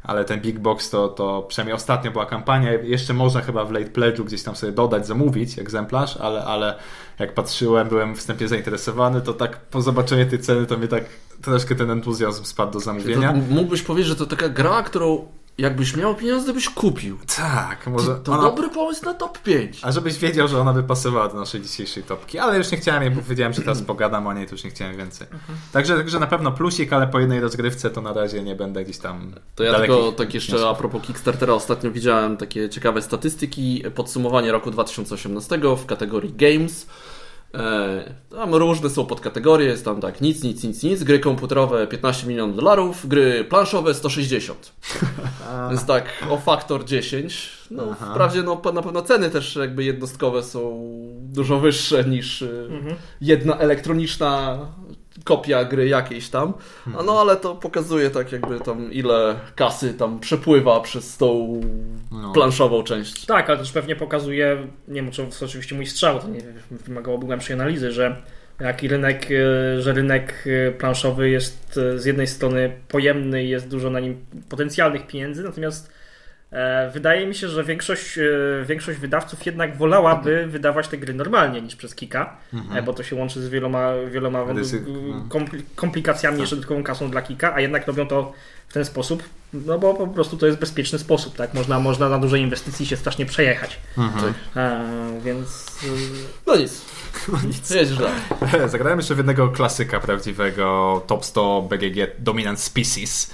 ale ale ten big box to przynajmniej ostatnio była kampania, jeszcze można chyba w late pledge'u gdzieś tam sobie dodać, zamówić egzemplarz, ale jak patrzyłem, byłem wstępnie zainteresowany, to tak po zobaczeniu tej ceny to mnie tak troszkę ten entuzjazm spadł do zamówienia. To mógłbyś powiedzieć, że to taka gra, którą jakbyś miał pieniądze, byś kupił. Tak, może. To dobry pomysł na top 5. A żebyś wiedział, że ona by pasowała do naszej dzisiejszej topki, ale już nie chciałem jej, bo wiedziałem, że teraz pogadam o niej, to już nie chciałem więcej. Także na pewno plusik, ale po jednej rozgrywce to na razie nie będę gdzieś tam. To ja tylko tak jeszcze wniosków. A propos Kickstartera ostatnio widziałem takie ciekawe statystyki, podsumowanie roku 2018 w kategorii Games. Tam różne są podkategorie, jest tam tak nic, gry komputerowe $15 milionów, gry planszowe 160. Więc tak o faktor 10. No, wprawdzie na pewno ceny też jakby jednostkowe są dużo wyższe niż jedna elektroniczna kopia gry jakiejś tam. No ale to pokazuje tak jakby tam ile kasy tam przepływa przez tą planszową część. Tak, ale też pewnie pokazuje, nie wiem, czy to oczywiście mój strzał, to nie wymagałoby głębszej analizy, że rynek planszowy jest z jednej strony pojemny i jest dużo na nim potencjalnych pieniędzy, natomiast wydaje mi się, że większość wydawców jednak wolałaby wydawać te gry normalnie niż przez Kika, bo to się łączy z wieloma komplikacjami, jeszcze dodatkową kasą dla Kika, a jednak robią to w ten sposób, no bo po prostu to jest bezpieczny sposób, tak? Można na dużej inwestycji się strasznie przejechać. Więc... No nic. Zagrałem jeszcze w jednego klasyka prawdziwego, Top 100 BGG Dominant Species.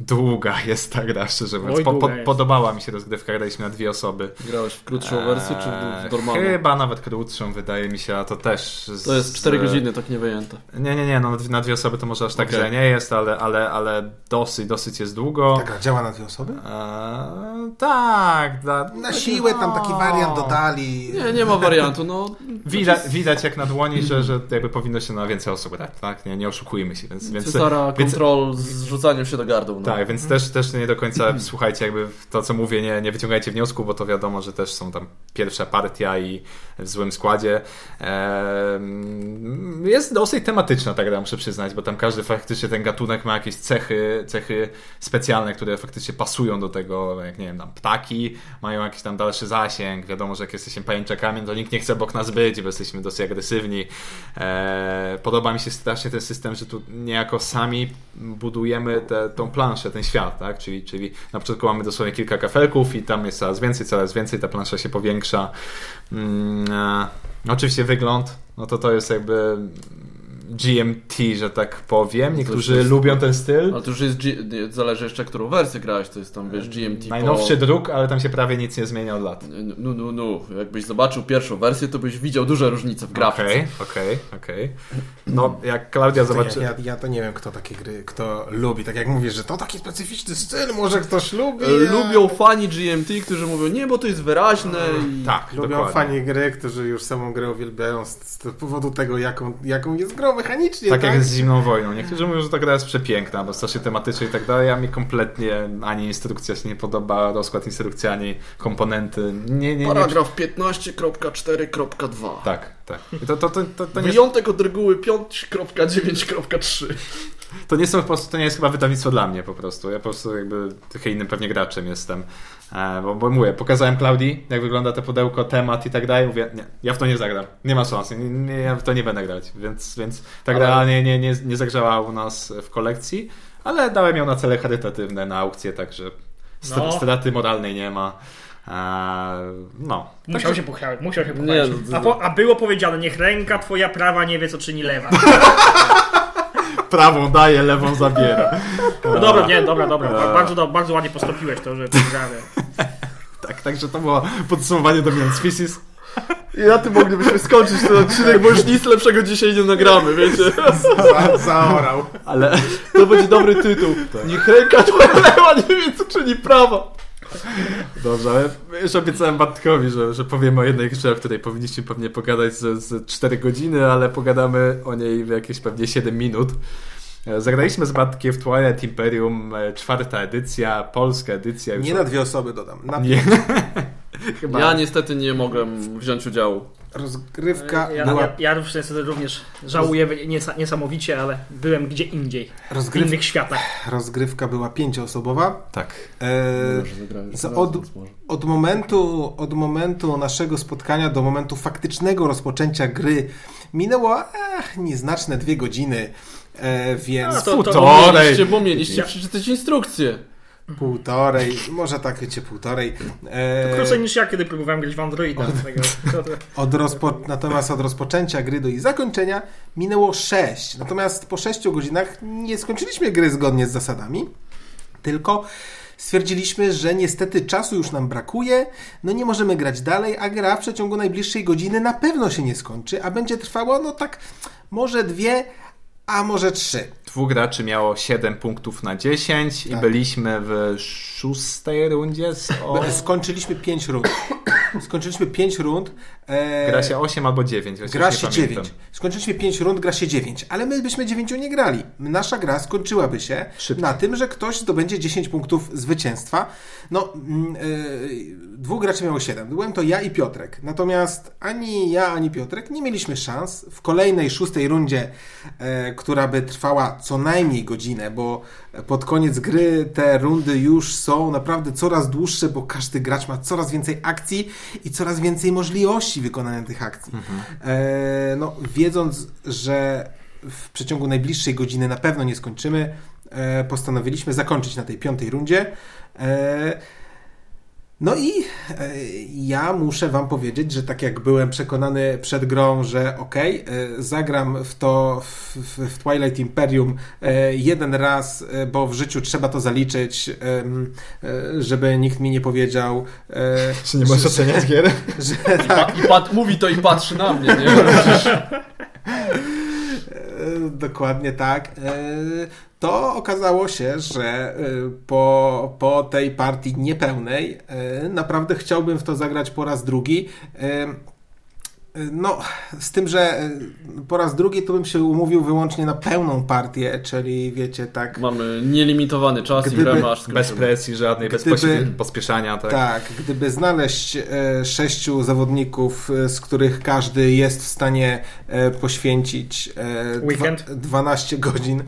Długa jest ta gra, szczerze mówiąc. Podobała mi się rozgrywka, graliśmy na dwie osoby. Grałeś w krótszą wersję, czy w normalną? Chyba nawet krótszą, wydaje mi się, a to też... To jest 4 godziny, tak nie wyjęte. Nie, no na dwie osoby to może aż tak, że nie jest, ale dosyć jest długo. Tak, działa na dwie osoby? Tak. Na siłę tam taki wariant dodali. Nie ma wariantu, no. Widać jak na dłoni, że jakby powinno się na więcej osób grać, tak? Nie oszukujmy się. Więc Cezara kontrol z rzucaniem się do gardą. No. Tak, więc też nie do końca słuchajcie, jakby to co mówię, nie wyciągajcie wniosku, bo to wiadomo, że też są tam pierwsza partia i w złym składzie. Jest dosyć tematyczna ta gra, muszę przyznać, bo tam każdy faktycznie ten gatunek ma jakieś cechy specjalne, które faktycznie pasują do tego, jak nie wiem, tam ptaki mają jakiś tam dalszy zasięg, wiadomo, że jak jesteśmy pajęczakami, to nikt nie chce obok nas być, bo jesteśmy dosyć agresywni. Podoba mi się strasznie ten system, że tu niejako sami budujemy tą planszę, ten świat, tak? Czyli na początku mamy dosłownie kilka kafelków i tam jest coraz więcej, ta plansza się powiększa. Oczywiście wygląd, no to jest jakby GMT, że tak powiem. Niektórzy lubią ten styl. Ale to już jest, zależy jeszcze, którą wersję grałeś, to jest tam, wiesz, GMT. Najnowszy druk, ale tam się prawie nic nie zmienia od lat. No. Jakbyś zobaczył pierwszą wersję, to byś widział duże różnice w grafice. Okej. No, jak Klaudia zobaczy... Ja to nie wiem, kto takie gry, kto lubi. Tak jak mówisz, że to taki specyficzny styl, może ktoś lubi. Lubią fani GMT, którzy mówią, nie, bo to jest wyraźne. Tak, lubią dokładnie. Fani gry, którzy już samą grę uwielbiają z powodu tego, jaką jest grą. Mechanicznie, tak jak z Zimną Wojną. Niektórzy mówią, że ta gra jest przepiękna, bo strasznie tematyczna i tak dalej, a mi kompletnie ani instrukcja się nie podoba, rozkład instrukcji, ani komponenty. Nie. Paragraf 15.4.2. Tak. To nie... Wyjątek od reguły 5.9.3. To nie są po prostu, to nie jest chyba wydawnictwo dla mnie po prostu. Ja po prostu jakby trochę innym pewnie graczem jestem. Bo mówię, pokazałem Klaudii, jak wygląda to pudełko, temat i tak dalej. Mówię, nie, ja w to nie zagram. Nie ma szans. Ja w to nie będę grać. Więc tak realnie nie zagrzała u nas w kolekcji, ale dałem ją na cele charytatywne, na aukcję, także straty moralnej nie ma. Musiał się pochwalić. A było powiedziane, niech ręka twoja prawa nie wie, co czyni lewa. Prawą daje, lewą zabiera. Dobra. Bardzo ładnie postąpiłeś to, że gramy. Tak, także to było podsumowanie Dominant Species. I na tym moglibyśmy skończyć ten odcinek, bo już nic lepszego dzisiaj nie nagramy, wiecie. Zaorał. Ale to będzie dobry tytuł. Tak. Niech ręka twoja lewa nie wie, co czyni prawa. Dobrze, ale już obiecałem Bartkowi, że powiem o jednej grze, o której powinniśmy pewnie pogadać z 4 godziny, ale pogadamy o niej w jakieś pewnie 7 minut. Zagraliśmy z Bartkiem w Twilight Imperium, 4. edycja, polska edycja. Już nie na dwie osoby dodam. Na 5. Chyba. Ja niestety nie mogłem wziąć udziału. Rozgrywka była... Ja również żałuję niesamowicie, ale byłem gdzie indziej, w innych światach. Rozgrywka była 5-osobowa. Tak. Od momentu naszego spotkania do momentu faktycznego rozpoczęcia gry minęło nieznaczne 2 godziny, więc... Bo mieliście przeczytać instrukcję. 1,5, może tak wiecie, 1,5. To krócej niż ja, kiedy próbowałem grać w Androida. Natomiast od rozpoczęcia gry do jej zakończenia minęło 6. Natomiast po 6 godzinach nie skończyliśmy gry zgodnie z zasadami, tylko stwierdziliśmy, że niestety czasu już nam brakuje, nie możemy grać dalej, a gra w przeciągu najbliższej godziny na pewno się nie skończy, a będzie trwała tak może 2, a może 3. 2 graczy miało 7 punktów na 10 i tak. Byliśmy w 6. rundzie. Skończyliśmy 5 rund. Gra się 8 albo 9. Gra się 9. Skończyliśmy 5 rund, gra się 9. Ale my byśmy 9 nie grali. Nasza gra skończyłaby się szybciej na tym, że ktoś zdobędzie 10 punktów zwycięstwa. 2 graczy miało 7. Byłem to ja i Piotrek. Natomiast ani ja, ani Piotrek nie mieliśmy szans w kolejnej 6. rundzie, która by trwała co najmniej godzinę, bo pod koniec gry te rundy już są naprawdę coraz dłuższe, bo każdy gracz ma coraz więcej akcji i coraz więcej możliwości wykonania tych akcji. Wiedząc, że w przeciągu najbliższej godziny na pewno nie skończymy, postanowiliśmy zakończyć na tej 5. rundzie. Ja muszę wam powiedzieć, że tak jak byłem przekonany przed grą, że zagram w to w Twilight Imperium jeden raz, bo w życiu trzeba to zaliczyć, żeby nikt mi nie powiedział... Czy nie masz oceniać gier? Mówi to i patrzy na mnie, nie? Dokładnie tak. To okazało się, że po tej partii niepełnej naprawdę chciałbym w to zagrać po raz drugi. Z tym, że po raz drugi to bym się umówił wyłącznie na pełną partię, czyli wiecie, tak... Mamy nielimitowany czas i gramy aż bez presji żadnej, bez pospieszania. Tak, gdyby znaleźć 6 zawodników, z których każdy jest w stanie poświęcić 12 godzin.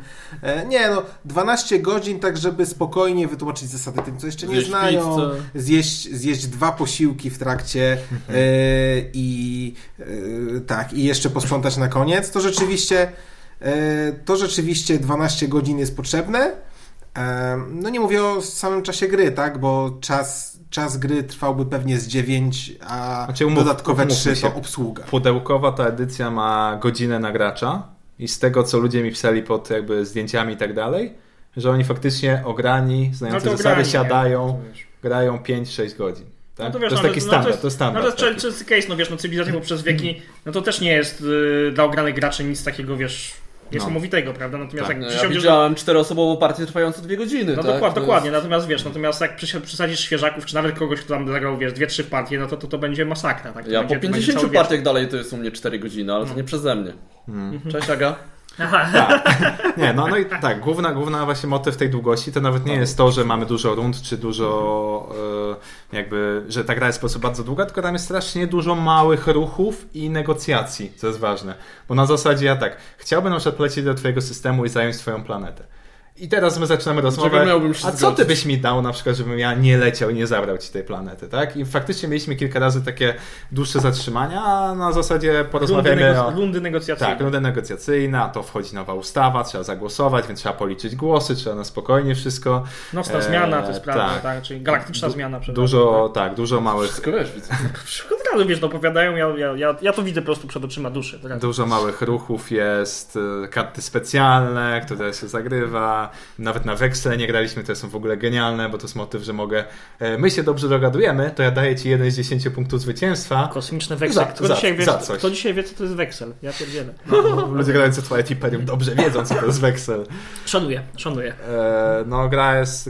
12 godzin, tak żeby spokojnie wytłumaczyć zasady tym, co jeszcze nie znają. Zjeść 2 posiłki w trakcie i jeszcze posprzątać na koniec, to rzeczywiście 12 godzin jest potrzebne. Nie mówię o samym czasie gry, tak, bo czas gry trwałby pewnie z 9, a dodatkowe 3 to obsługa. Pudełkowa ta edycja ma godzinę na gracza i z tego, co ludzie mi pisali pod jakby zdjęciami i tak dalej, że oni faktycznie ograni, znający zasady, siadają, grają 5-6 godzin. Tak? To jest taki standard. Czysty case, cywilizacja poprzez wieki, to też nie jest dla ogranych graczy nic takiego, niesamowitego, prawda? Natomiast tak, jak widziałem 4-osobową partię trwającą 2 godziny. Dokładnie. Natomiast natomiast jak przesadzisz świeżaków, czy nawet kogoś, kto tam zagrał, 2-3 partie, to będzie masakra. Tak? Ja po 50 partiach dalej to jest u mnie 4 godziny, ale to nie przeze mnie. Cześć, Aga. Tak. I tak, główna właśnie motyw tej długości to nawet nie jest to, że mamy dużo rund, czy dużo że ta gra jest w sposób bardzo długa, tylko tam jest strasznie dużo małych ruchów i negocjacji, co jest ważne. Bo na zasadzie chciałbym na przykład lecieć do twojego systemu i zająć swoją planetę. I teraz my zaczynamy rozmowę, a co ty byś mi dał na przykład, żebym ja nie leciał i nie zabrał ci tej planety, tak? I faktycznie mieliśmy kilka razy takie dłuższe zatrzymania, a na zasadzie porozmawiamy o... Rundy negocjacyjne. Tak, rundy negocjacyjne, a to wchodzi nowa ustawa, trzeba zagłosować, więc trzeba policzyć głosy, trzeba na spokojnie wszystko. Nocna zmiana, to jest prawda, tak? Czyli galaktyczna zmiana. Dużo małych... Wszystko wiesz, opowiadają, ja to widzę po prostu przed oczyma duszy. Tak? Dużo małych ruchów jest, karty specjalne, które się zagrywa, nawet na weksle nie graliśmy, to są w ogóle genialne, bo to jest motyw, że my się dobrze dogadujemy, to ja daję ci 1 z 10 punktów zwycięstwa. Kosmiczne weksle. Kto dzisiaj wie, co to jest weksel? Ja pierdzielę. Ludzie grający w Twilight Imperium dobrze wiedzą, co to jest weksel. Szanuję. Gra jest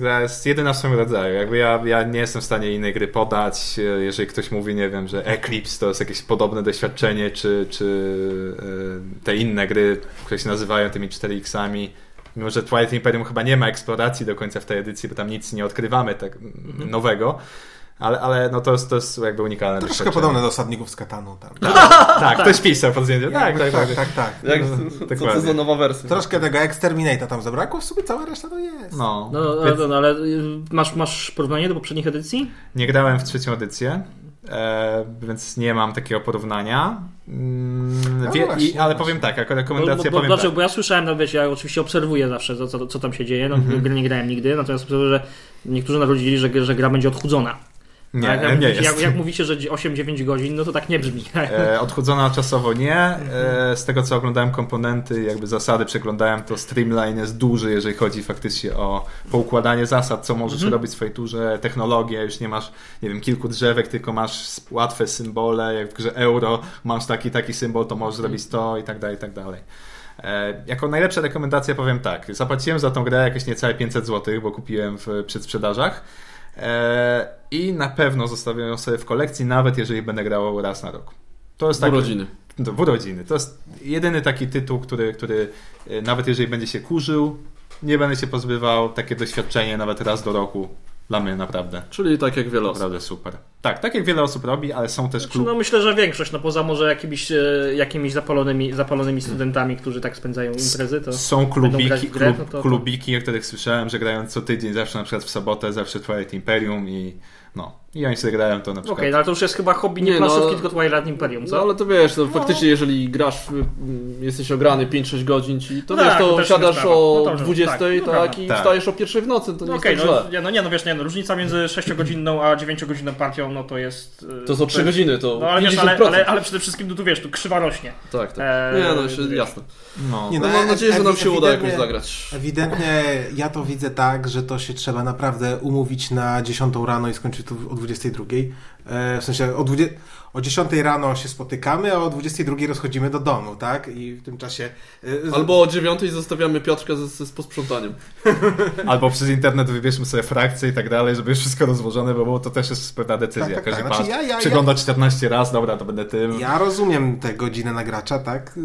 jedyna w swoim rodzaju. Ja nie jestem w stanie innej gry podać. Jeżeli ktoś mówi, nie wiem, że Eclipse to jest jakieś podobne doświadczenie, czy te inne gry, które się nazywają tymi 4X-ami, mimo że Twilight Imperium chyba nie ma eksploracji do końca w tej edycji, bo tam nic nie odkrywamy tak nowego, Ale no to jest jakby unikalne. To troszkę podobne do osadników z Katanu tam. Tak, ktoś pisał pod zdjęciem. Tak. Co za nowa wersja. Troszkę tego Exterminata tam zabrakło, w sumie cała reszta to jest. No, ale masz porównanie do poprzednich edycji? Nie grałem w trzecią edycję, więc nie mam takiego porównania. Ale powiem tak, jako rekomendacja powiem tak. Bo ja słyszałem, ja oczywiście obserwuję zawsze co tam się dzieje, gry nie grałem nigdy, natomiast obserwuję, że niektórzy narodzili, że gra będzie odchudzona. Nie, jak mówicie, że 8-9 godzin, no to tak nie brzmi. Odchudzona czasowo nie. Z tego co oglądałem komponenty, jakby zasady przeglądałem, to streamline jest duży, jeżeli chodzi faktycznie o poukładanie zasad, co możesz robić w swojej turze, technologia, już nie masz, nie wiem, kilku drzewek, tylko masz łatwe symbole, jak w grze euro, masz taki symbol, to możesz zrobić to i tak dalej, i tak dalej. Jako najlepsza rekomendacja powiem tak, zapłaciłem za tą grę jakieś niecałe 500 zł, bo kupiłem w przedsprzedażach. I na pewno zostawiam ją sobie w kolekcji, nawet jeżeli będę grał raz na rok. To jest urodziny. To jest jedyny taki tytuł, który nawet jeżeli będzie się kurzył, nie będę się pozbywał. Takie doświadczenie nawet raz do roku dla mnie naprawdę. Czyli tak jak wiele osób. Naprawdę super. Tak jak wiele osób robi, ale są też kluby. No myślę, że większość, poza może jakimiś zapalonymi studentami, którzy tak spędzają imprezy, to są klubiki, o których słyszałem, że grają co tydzień, zawsze na przykład w sobotę, zawsze Twilight Imperium i oni sobie grają to na przykład. Okej, ale to już jest chyba hobby, nie planszówki, tylko Twilight Imperium, co? No ale to wiesz, faktycznie jeżeli grasz, jesteś ograny 5-6 godzin, to wiesz, to siadasz o 20, i wstajesz o 1 w nocy, to nie jest tak źle. Różnica między 6-godzinną a 9-godzinną partią, no to jest... To są 3 godziny, to 50%. Ale przede wszystkim, tu wiesz, tu krzywa rośnie. Tak. Jasne. Mam nadzieję, że nam się uda jakoś zagrać. Ewidentnie ja to widzę tak, że to się trzeba naprawdę umówić na 10 rano i skończyć to o 22. W sensie o 10 rano się spotykamy, a o 22 rozchodzimy do domu, tak? I w tym czasie... Albo o 9 zostawiamy Piotrka z posprzątaniem. Albo przez internet wybierzmy sobie frakcje i tak dalej, żeby wszystko rozłożone było, to też jest pewna decyzja. Tak. Znaczy, przegląda 14 raz, dobra, to będę tym. Ja rozumiem tę godzinę na gracza, tak?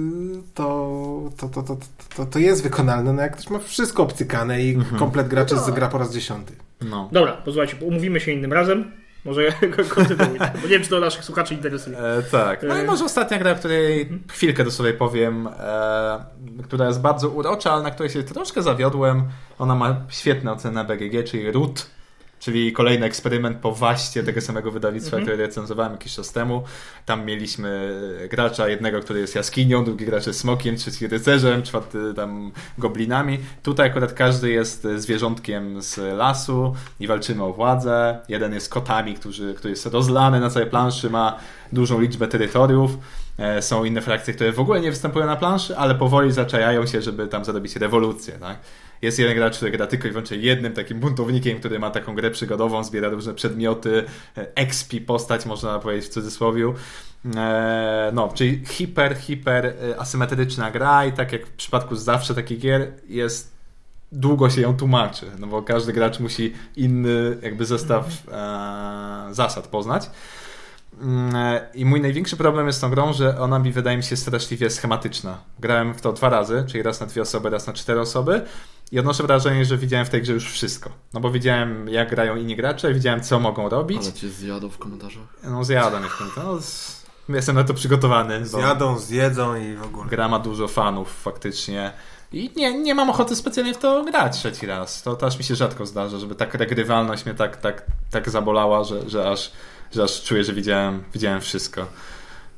To jest wykonalne, jak ktoś ma wszystko obcykane i komplet graczy gra po raz 10. No. Dobra, posłuchajcie, umówimy się innym razem. Może kontynuuj, bo nie wiem, czy to naszych słuchaczy interesuje. Tak. No i może ostatnia gra, o której chwilkę dosłownie powiem, która jest bardzo urocza, ale na której się troszkę zawiodłem. Ona ma świetną ocenę BGG, czyli Root, czyli kolejny eksperyment po Waście tego samego wydawnictwa, które recenzowałem jakiś czas temu. Tam mieliśmy gracza jednego, który jest jaskinią, drugi gracz jest smokiem, trzeci rycerzem, czwarty tam goblinami. Tutaj akurat każdy jest zwierzątkiem z lasu i walczymy o władzę. Jeden jest kotami, który jest rozlany na całej planszy, ma dużą liczbę terytoriów. Są inne frakcje, które w ogóle nie występują na planszy, ale powoli zaczajają się, żeby tam zarobić rewolucję, tak? Jest jeden gracz, który gra tylko i wyłącznie jednym takim buntownikiem, który ma taką grę przygodową, zbiera różne przedmioty, expi postać, można powiedzieć w cudzysłowiu. Czyli hiper asymetryczna gra i tak jak w przypadku zawsze takich gier jest długo się ją tłumaczy, no bo każdy gracz musi inny jakby zestaw zasad poznać. I mój największy problem jest z tą grą, że ona mi wydaje mi się straszliwie schematyczna. Grałem w to 2 razy, czyli raz na 2 osoby, raz na 4 osoby i odnoszę wrażenie, że widziałem w tej grze już wszystko. No bo widziałem jak grają inni gracze, widziałem co mogą robić. Ale cię zjadą w komentarzach? No zjadą mnie w komentarzach. Jestem na to przygotowany. Zjadą, zjedzą i w ogóle. Gra ma dużo fanów faktycznie. I nie mam ochoty specjalnie w to grać 3 raz. To aż mi się rzadko zdarza, żeby tak regrywalność mnie tak zabolała, że aż czuję, że widziałem wszystko.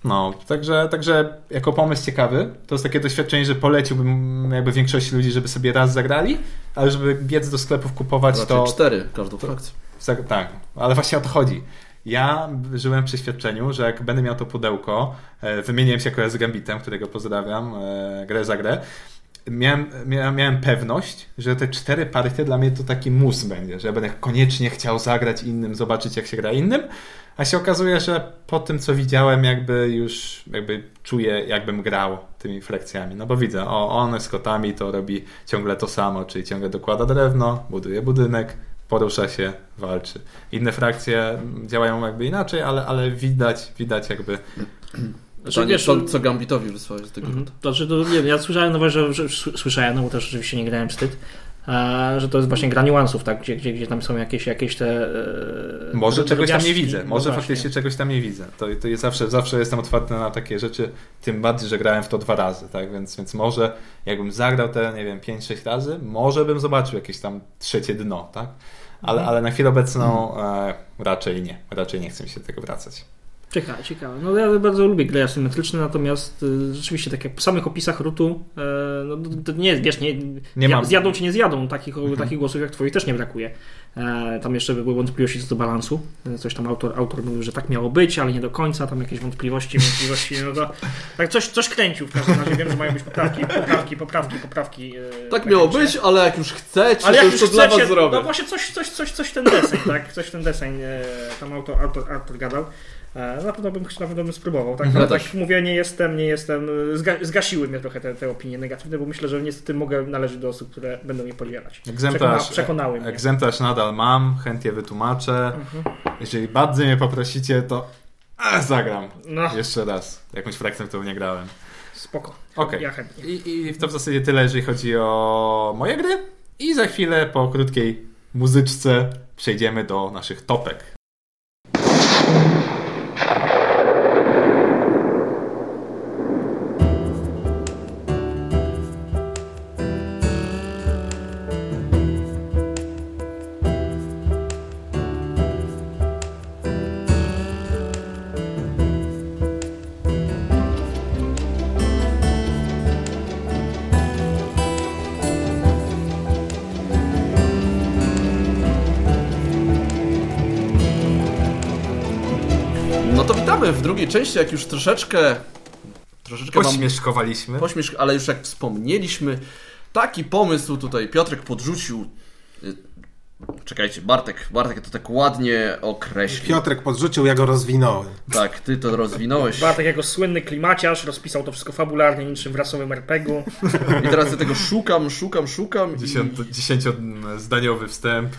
No, także jako pomysł ciekawy, to jest takie doświadczenie, że poleciłbym jakby większości ludzi, żeby sobie raz zagrali, ale żeby biec do sklepów kupować raczej to... 4 każdą frakcję. Tak, ale właśnie o to chodzi. Ja żyłem w przeświadczeniu, że jak będę miał to pudełko, wymieniłem się akurat z Gambitem, którego pozdrawiam, grę za grę, miałem pewność, że te 4 partie dla mnie to taki mus będzie, że ja będę koniecznie chciał zagrać innym, zobaczyć jak się gra innym, a się okazuje, że po tym co widziałem już czuję jakbym grał tymi frakcjami, no bo widzę, on z kotami to robi ciągle to samo, czyli ciągle dokłada drewno, buduje budynek, porusza się, walczy. Inne frakcje działają jakby inaczej, ale widać jakby... Znaczy, wiesz, co Gambitowi wysłałeś z tego? To znaczy, to nie wiem, ja słyszałem, no bo też oczywiście nie grałem wstyd, że to jest właśnie gra niuansów, tak? Gdzie tam są jakieś te... Może czegoś tam nie widzę, może no faktycznie czegoś tam nie widzę. To jest zawsze jestem otwarty na takie rzeczy, tym bardziej, że grałem w to 2 razy, tak? Więc może jakbym zagrał te, nie wiem, 5-6 razy, może bym zobaczył jakieś tam trzecie dno, tak? Ale na chwilę obecną raczej nie chcę mi się do tego wracać. Ciekawe. No ja bardzo lubię gry asymetryczne, natomiast rzeczywiście tak jak w samych opisach rutu, no to nie, wiesz, nie zjadą czy nie zjadą, takich głosów jak twoich też nie brakuje. Tam jeszcze były wątpliwości co do balansu, coś tam autor mówił, że tak miało być, ale nie do końca, tam jakieś wątpliwości, no to tak coś kręcił w każdym razie, wiem, że mają być poprawki. Tak miało być, ale jak już chcecie, ale to już to dla was zrobię. No właśnie coś ten deseń, tak? Coś ten deseń tam autor gadał. Na pewno bym spróbował. Tak, ale tak mówię, nie jestem. Zgasiły mnie trochę te opinie negatywne, bo myślę, że niestety mogę należeć do osób, które będą mnie podzielać. Przekonały mnie. Egzemplarz nadal mam, chętnie wytłumaczę. Jeżeli bardzo mnie poprosicie, to zagram. No. Jeszcze raz. Jakąś frakcję, którą nie grałem. Spoko. Okay. Ja chętnie. I to w zasadzie tyle, jeżeli chodzi o moje gry. I za chwilę po krótkiej muzyczce przejdziemy do naszych topek. W drugiej części, jak już troszeczkę pośmieszkowaliśmy, ale już jak wspomnieliśmy, taki pomysł tutaj Piotrek podrzucił. Czekajcie, Bartek to tak ładnie określił. Piotrek podrzucił, ja go rozwinąłem. Tak, ty to rozwinąłeś. Bartek jako słynny klimaciarz rozpisał to wszystko fabularnie, niczym w rasowym RPG-u. I teraz ja tego szukam. 10-zdaniowy wstęp.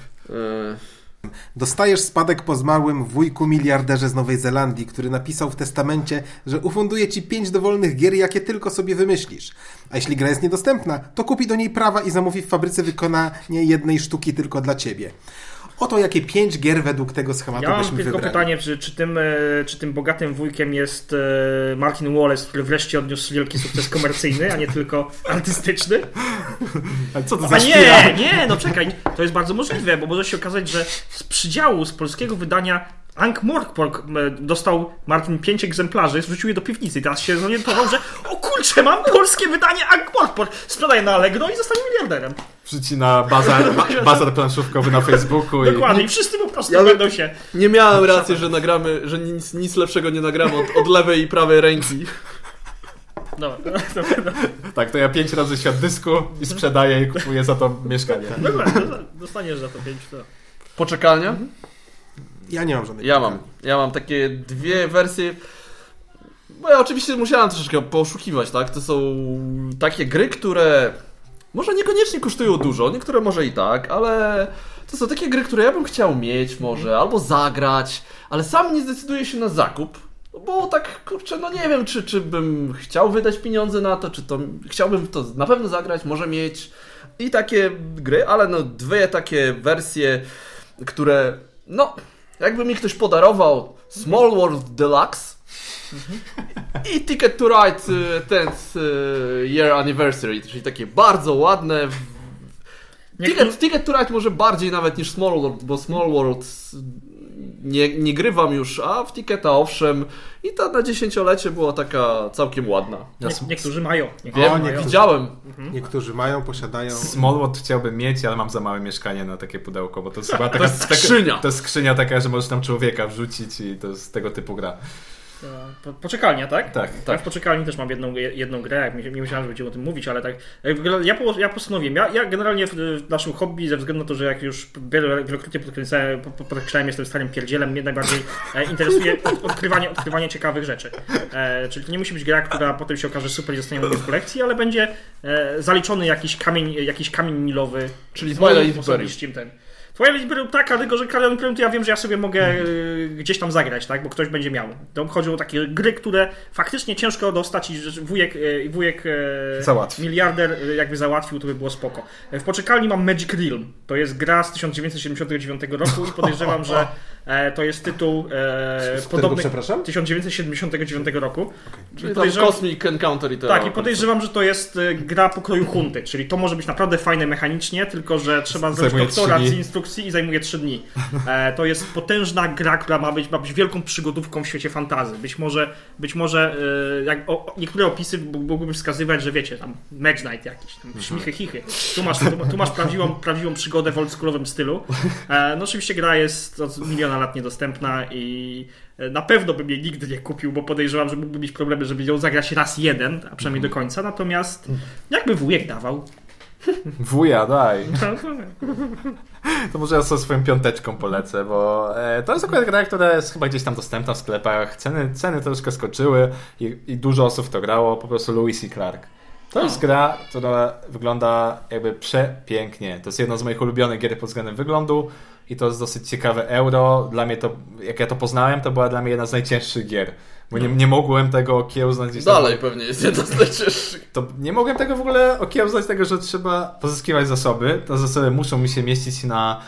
Dostajesz spadek po zmarłym wujku miliarderze z Nowej Zelandii, który napisał w testamencie, że ufunduje ci 5 dowolnych gier, jakie tylko sobie wymyślisz. A jeśli gra jest niedostępna, to kupi do niej prawa i zamówi w fabryce wykonanie jednej sztuki tylko dla ciebie. Oto jakie 5 gier według tego schematu byśmy wybrali. Ja mam tylko pytanie, czy tym bogatym wujkiem jest Martin Wallace, który wreszcie odniósł wielki sukces komercyjny, a nie tylko artystyczny? A co to za świra? Nie, czekaj, to jest bardzo możliwe, bo może się okazać, że z przydziału, z polskiego wydania Ankh-Morpork dostał Martin 5 egzemplarzy, wrzucił je do piwnicy i teraz się zorientował, że o kurczę, mam polskie wydanie Ankh-Morpork, sprzedaję na Allegro i zostanę miliarderem. Wrzuci na bazar planszówkowy na Facebooku. Dokładnie, i wszyscy po prostu będą się... Nie miałem racji, że nagramy, że nic lepszego nie nagramy od lewej i prawej ręki. No. Tak, to ja 5 razy świat dysku i sprzedaję i kupuję za to mieszkanie. Dokładnie, dostaniesz za to 5. To... Poczekalnia? Ja nie mam żadnej. Ja mam takie 2 wersje. Bo ja oczywiście musiałem troszeczkę poszukiwać, tak? To są takie gry, które może niekoniecznie kosztują dużo, niektóre może i tak, ale to są takie gry, które ja bym chciał mieć może, albo zagrać, ale sam nie zdecyduję się na zakup, bo tak, kurczę, no nie wiem, czy bym chciał wydać pieniądze na to, czy to chciałbym to na pewno zagrać, może mieć i takie gry, ale no 2 takie wersje, które no... Jakby mi ktoś podarował Small World Deluxe i Ticket to Ride 10th Year Anniversary, czyli takie bardzo ładne. Ticket to Ride może bardziej nawet niż Small World, bo Small World nie grywam już, a w Ticketa owszem. I ta na 10-lecie była taka całkiem ładna. Niektórzy mają. Widziałem. Niektórzy mają, posiadają. Smallwood chciałbym mieć, ale mam za małe mieszkanie na takie pudełko, bo to jest chyba taka skrzynia. To jest skrzynia taka, że możesz tam człowieka wrzucić i to jest tego typu gra. Poczekalnia, tak? Tak. W Poczekalni też mam jedną grę, jak nie myślałem, że będziemy o tym mówić, ale tak. Ja postanowiłem. Ja generalnie w naszym hobby, ze względu na to, że jak już wielokrotnie podkreślałem, jestem starym pierdzielem, mnie najbardziej interesuje odkrywanie ciekawych rzeczy. Czyli to nie musi być gra, która potem się okaże super i zostanie w kolekcji, ale będzie zaliczony jakiś kamień milowy. Czyli z moim osobistym ten. Twilight Imperium tak, ale tylko, że Carrion Imperium to ja wiem, że ja sobie mogę gdzieś tam zagrać, tak? Bo ktoś będzie miał. To chodzi o takie gry, które faktycznie ciężko dostać i wujek miliarder jakby załatwił, to by było spoko. W poczekalni mam Magic Realm. To jest gra z 1979 roku i podejrzewam, że to jest tytuł podobny... 1979 roku. Okay. Czyli podejrzewam... Cosmic Encounter i to... Tak, i podejrzewam, że to jest gra pokroju Hunty, czyli to może być naprawdę fajne mechanicznie, tylko że trzeba zrobić doktorat z instrukcji i zajmuje 3 dni. To jest potężna gra, która ma być wielką przygodówką w świecie fantasy. Być może jak niektóre opisy mógłby wskazywać, że wiecie, tam Match Night jakiś, tam śmichy, chichy. Tu masz prawdziwą przygodę w oldschoolowym stylu. No oczywiście gra jest od miliona lat niedostępna i na pewno bym jej nigdy nie kupił, bo podejrzewam, że mógłby mieć problemy, żeby ją zagrać raz jeden, a przynajmniej do końca. Natomiast jakby wujek dawał. Wuja, daj. To może ja sobie swoją piąteczką polecę, bo to jest akurat gra, która jest chyba gdzieś tam dostępna w sklepach. Ceny troszkę skoczyły i dużo osób to grało. Po prostu Lewis i Clark. To jest gra, która wygląda jakby przepięknie. To jest jedna z moich ulubionych gier pod względem wyglądu i to jest dosyć ciekawe euro. Dla mnie to, jak ja to poznałem, to była dla mnie jedna z najcięższych gier. Bo nie mogłem tego okiełznać gdzieś tam. Dalej pewnie jest jedna z najcięższych. To nie mogłem tego w ogóle okiełznać, tego, że trzeba pozyskiwać zasoby. Te zasoby muszą mi się mieścić na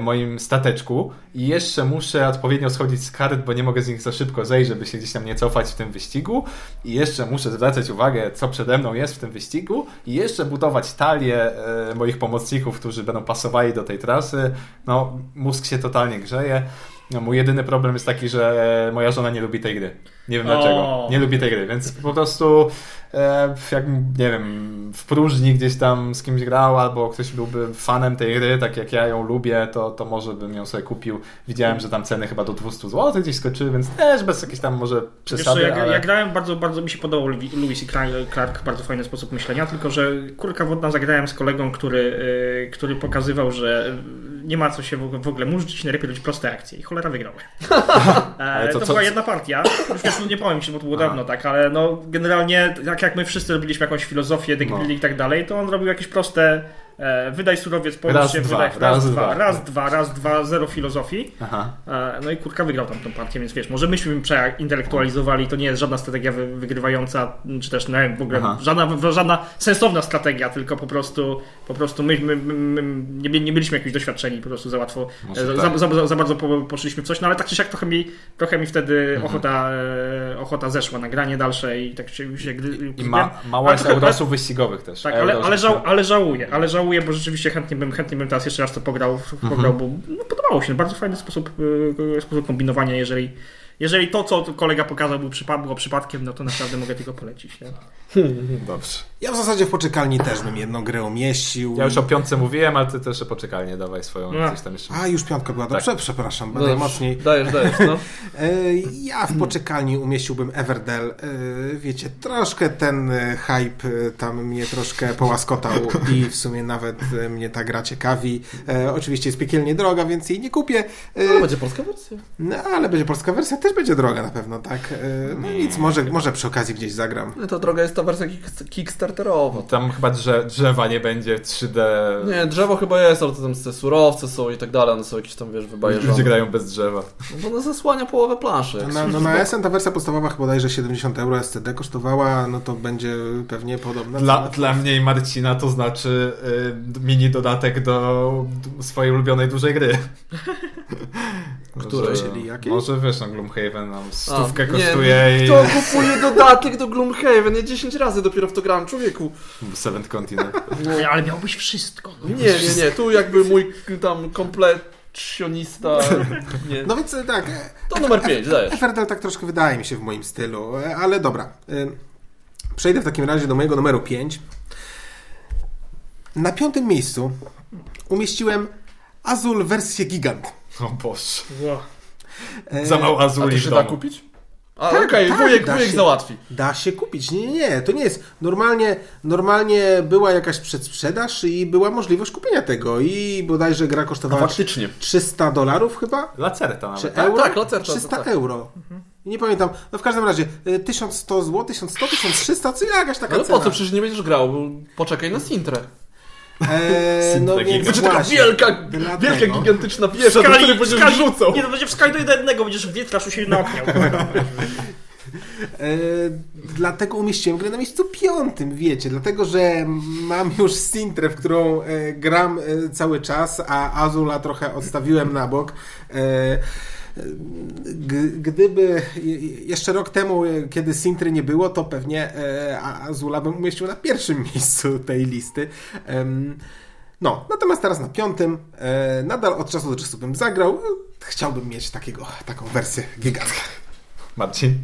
moim stateczku i jeszcze muszę odpowiednio schodzić z kart, bo nie mogę z nich za szybko zejść, żeby się gdzieś tam nie cofać w tym wyścigu. I jeszcze muszę zwracać uwagę, co przede mną jest w tym wyścigu i jeszcze budować talię moich pomocników, którzy będą pasowali do tej trasy. No, mózg się totalnie grzeje. No, mój jedyny problem jest taki, że moja żona nie lubi tej gry. Nie wiem dlaczego. Nie lubi tej gry, więc po prostu jak, nie wiem, w próżni gdzieś tam z kimś grał, albo ktoś byłby fanem tej gry, tak jak ja ją lubię, to może bym ją sobie kupił. Widziałem, że tam ceny chyba do 200 zł gdzieś skoczyły, więc też bez jakiejś tam może przesady. Wiesz co, ja grałem, bardzo, bardzo mi się podobał Lewis i Clark, bardzo fajny sposób myślenia, tylko że Kurka Wodna zagrałem z kolegą, który pokazywał, że nie ma co się w ogóle murzyć, najlepiej robić proste akcje i cholera wygrałem. To była jedna partia, już wiesz, nie powiem się, bo to było dawno, tak, ale no generalnie jak my wszyscy robiliśmy jakąś filozofię, deckbuilding i tak dalej, to on robił jakieś proste wydaj surowiec, połóż się, wydaj raz, dwa, zero filozofii. No i Kurka wygrał tam tą partię, więc wiesz, może myśmy przeintelektualizowali, to nie jest żadna strategia wygrywająca, czy też nie wiem, w ogóle żadna sensowna strategia, tylko po prostu my nie byliśmy jakichś doświadczeni, po prostu za łatwo, za bardzo poszliśmy w coś, no ale tak czy siak trochę mi wtedy ochota zeszła na granie dalsze i tak się i mała jest eurosów wyścigowych też. Tak, ale żałuję, bo rzeczywiście chętnie bym teraz jeszcze raz to pograł, bo no, podobało się. Bardzo fajny sposób kombinowania. Jeżeli to, co kolega pokazał, było przypadkiem, no to naprawdę mogę tylko polecić. Nie? Dobrze. Ja w zasadzie w poczekalni też bym jedną grę umieścił. Ja już o piątce mówiłem, ale ty też o poczekalnię dawaj swoją. No. Coś tam jeszcze. A, już piątka była. Dobrze, tak. Przepraszam. Będę mocniej. Dajesz, no. Ja w poczekalni umieściłbym Everdell. Wiecie, troszkę ten hype tam mnie troszkę połaskotał i w sumie nawet mnie ta gra ciekawi. Oczywiście jest piekielnie droga, więc jej nie kupię. Ale będzie polska wersja. No, ale będzie polska wersja. Też będzie droga na pewno, tak? No nic, może przy okazji gdzieś zagram. No to droga jest ta wersja kickstarterowa. Tam chyba drzewa nie będzie 3D... Nie, drzewo chyba jest, ale to tam te surowce są i tak dalej, one są jakieś tam, wiesz, wybajeżone. Ludzie grają bez drzewa. No bo ona zasłania połowę planszy. Na SN ta wersja podstawowa chyba bodajże 70 euro SCD kosztowała, no to będzie pewnie podobna. Dla mnie i Marcina to znaczy mini dodatek do swojej ulubionej dużej gry. Które? Może wiesz, na Gloomhaven nam stówkę kosztuje. Kto kupuje dodatek do Gloomhaven? Ja 10 razy dopiero w to grałem, człowieku. Seventh Continent. No. Ale miałbyś wszystko. Nie. Tu jakby mój tam komplecjonista. Nie. No więc tak. To numer 5, dajesz. Everdell tak troszkę wydaje mi się w moim stylu, ale dobra. Przejdę w takim razie do mojego numeru 5. Na 5. miejscu umieściłem Azul wersję Gigant. O Boże. Wow. Za mało Azuli w domu. Da kupić? A, tak, okej, okay. Wujek załatwi. Da się kupić. Nie, to nie jest. Normalnie była jakaś przedsprzedaż i była możliwość kupienia tego i bodajże gra kosztowała $300 chyba? Lacerta nawet. Czy euro? Tak, lacerta. 300 euro. Mhm. Nie pamiętam. No w każdym razie 1100 zł, 1100, 1300, co jakaś taka cena. No po co? Przecież nie będziesz grał. Poczekaj na Sintrę. No więc będzie taka wielka gigantyczna wieża, do której będziesz rzucał. Nie, to będzie w skali do jednego, będziesz wietrzasz się na okniał. Dlatego umieściłem grę na miejscu 5, wiecie, dlatego, że mam już Sintrę, w którą gram cały czas, a Azula trochę odstawiłem na bok. Gdyby jeszcze rok temu, kiedy Sintry nie było, to pewnie Azula bym umieścił na 1. miejscu tej listy. No, natomiast teraz na 5. Nadal od czasu do czasu bym zagrał. Chciałbym mieć taką wersję gigantę. Marcin?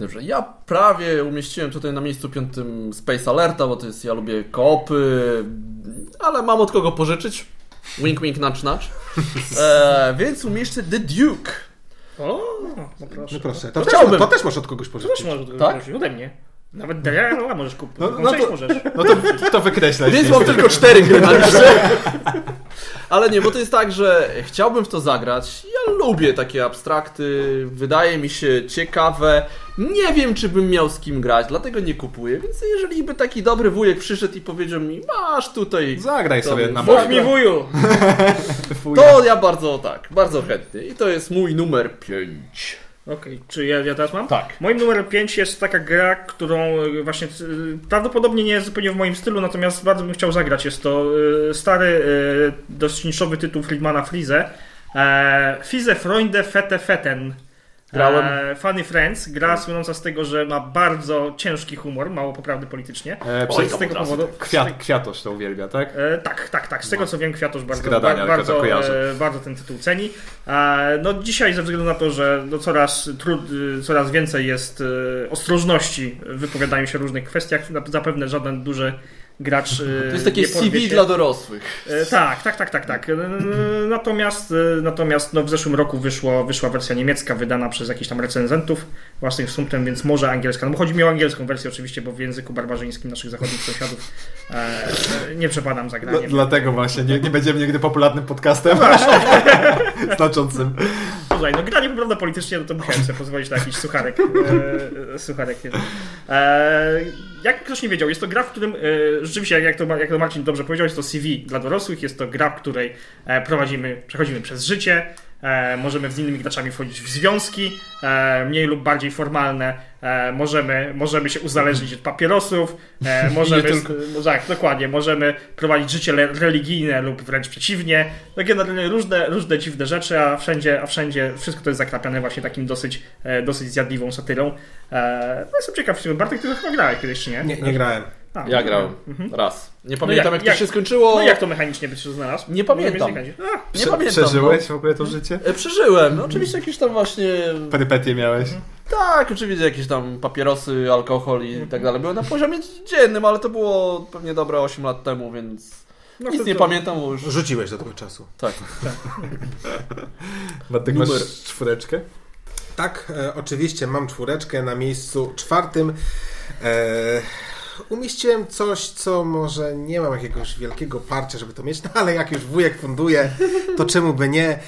Dobrze, ja prawie umieściłem tutaj na miejscu 5 Space Alerta, bo to jest, ja lubię koopy, ale mam od kogo pożyczyć. Wink, wink, nacz. Więc umieszczę The Duke. O, no proszę. No proszę. To też możesz od kogoś pożyczyć. To też możesz od kogoś pożyczyć, ode mnie. Nawet Daniela możesz kupić. No to możesz. No to wykreślać. Więc mam tylko 4 gry na liście. Ale nie, bo to jest tak, że chciałbym w to zagrać. Ja lubię takie abstrakty. Wydaje mi się ciekawe. Nie wiem, czy bym miał z kim grać, dlatego nie kupuję. Więc jeżeli by taki dobry wujek przyszedł i powiedział mi, masz tutaj... Zagraj sobie na mów mi, wuju! To ja bardzo chętny. I to jest mój numer 5. Okej, czy ja teraz mam? Tak. Moim numerem 5 jest taka gra, którą właśnie prawdopodobnie nie jest zupełnie w moim stylu, natomiast bardzo bym chciał zagrać. Jest to stary, dosyć niszowy tytuł Friedmana Friese. Fize Freunde Fete Feten. Grałem. Funny Friends, gra słynąca z tego, że ma bardzo ciężki humor, mało poprawny politycznie. Z tego powodu... Kwiatosz to uwielbia, tak? Tak. Z tego co wiem, Kwiatosz bardzo ten tytuł ceni. No dzisiaj ze względu na to, że no coraz więcej jest ostrożności w wypowiadaniu się o różnych kwestiach, zapewne żaden duży gracz. To jest takie CV dla dorosłych. Tak. Natomiast no, w zeszłym roku wyszła wersja niemiecka, wydana przez jakichś tam recenzentów własnym sumptem, więc może angielska. No bo chodzi mi o angielską wersję oczywiście, bo w języku barbarzyńskim naszych zachodnich sąsiadów nie przepadam za graniem. Dlatego właśnie nie będziemy nigdy popularnym podcastem znaczącym. Słuchaj, no granie prawda politycznie, no to musiałem sobie pozwolić na jakiś sucharek. Jak ktoś nie wiedział, jest to gra, w którym rzeczywiście, jak to Marcin dobrze powiedział, jest to CV dla dorosłych, jest to gra, w której przechodzimy przez życie, możemy z innymi graczami wchodzić w związki, mniej lub bardziej formalne, możemy się uzależnić od papierosów, możemy prowadzić życie religijne lub wręcz przeciwnie, no generalnie różne dziwne rzeczy, a wszędzie wszystko to jest zakrapiane właśnie takim dosyć zjadliwą satyrą. No jestem ciekaw, Bartek, ty to chyba grałeś kiedyś, czy nie? Nie grałem. Ja grałem. Raz. Nie pamiętam, no jak to się skończyło. No jak to mechanicznie byś się znalazł? Nie pamiętam. Przeżyłeś w ogóle to życie? Przeżyłem. No, oczywiście jakieś tam właśnie... Perypetie miałeś. Tak, oczywiście jakieś tam papierosy, alkohol i tak dalej. Było na poziomie dziennym, ale to było pewnie dobre 8 lat temu, więc... No nic nie pamiętam, bo już... Rzuciłeś do tego czasu. Tak. Bartek, masz 4? Tak, oczywiście mam 4 na miejscu 4. Umieściłem coś, co może nie mam jakiegoś wielkiego parcia, żeby to mieć, no ale jak już wujek funduje, to czemu by nie?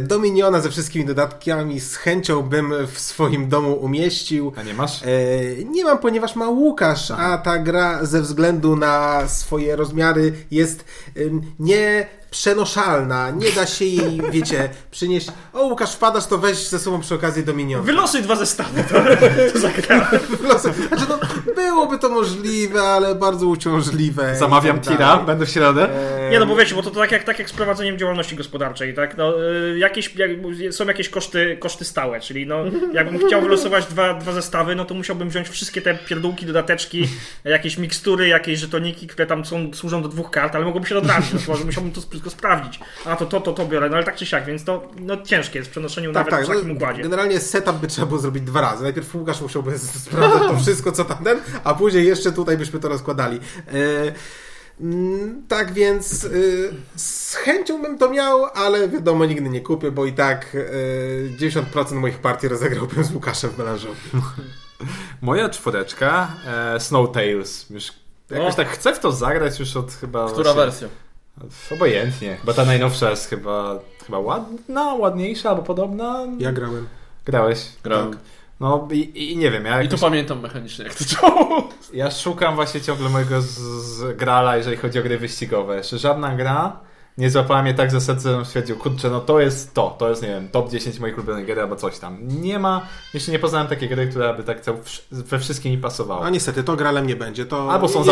Dominiona ze wszystkimi dodatkami z chęcią bym w swoim domu umieścił. A nie masz? Nie mam, ponieważ ma Łukasz, a ta gra ze względu na swoje rozmiary jest nieprzenoszalna. Nie da się jej, wiecie, przynieść. O, Łukasz, wpadasz, to weź ze sobą przy okazji Dominiona. Wylosuj 2 zestawy, to zagrałem. Znaczy, no, byłoby to możliwe, ale bardzo uciążliwe. Zamawiam tira, będę w środę. Nie, no bo wiecie, bo to tak jak z prowadzeniem działalności gospodarczej, tak? No, są jakieś koszty stałe, czyli no, jakbym chciał wylosować 2 zestawy, no to musiałbym wziąć wszystkie te pierdółki, dodateczki, jakieś mikstury, jakieś żetoniki, które tam służą do 2 kart, ale mogłoby się dotrafić, no to musiałbym to wszystko sprawdzić. A to biorę, no ale tak czy siak, więc to no, ciężkie jest w przenoszeniu nawet w takim układzie. Generalnie setup by trzeba było zrobić 2 razy. Najpierw Łukasz musiałby sprawdzać to wszystko, co tam ten, a później jeszcze tutaj byśmy to rozkładali. Tak więc z chęcią bym to miał, ale wiadomo, nigdy nie kupię, bo i tak 90% moich partii rozegrałbym z Łukaszem w melanżowym. Moja 4, Snow Tales. Już jakoś tak chcę w to zagrać już od chyba... Która właśnie... wersja? Obojętnie, bo ta najnowsza jest chyba ładniejsza albo podobna. Ja grałem. Grałeś? Grałem. Tak. No i nie wiem. Ja jakoś... I to pamiętam mechanicznie, jak to czoło. Ja szukam właśnie ciągle mojego grala, jeżeli chodzi o gry wyścigowe. Jeszcze żadna gra nie złapała mnie tak za serce, że stwierdził, kurczę, no to jest, nie wiem, top 10 moich ulubionych gier albo coś tam. Nie ma, jeszcze nie poznałem takiej gry, która by tak we wszystkim mi pasowała. No niestety, to gralem nie będzie. To albo są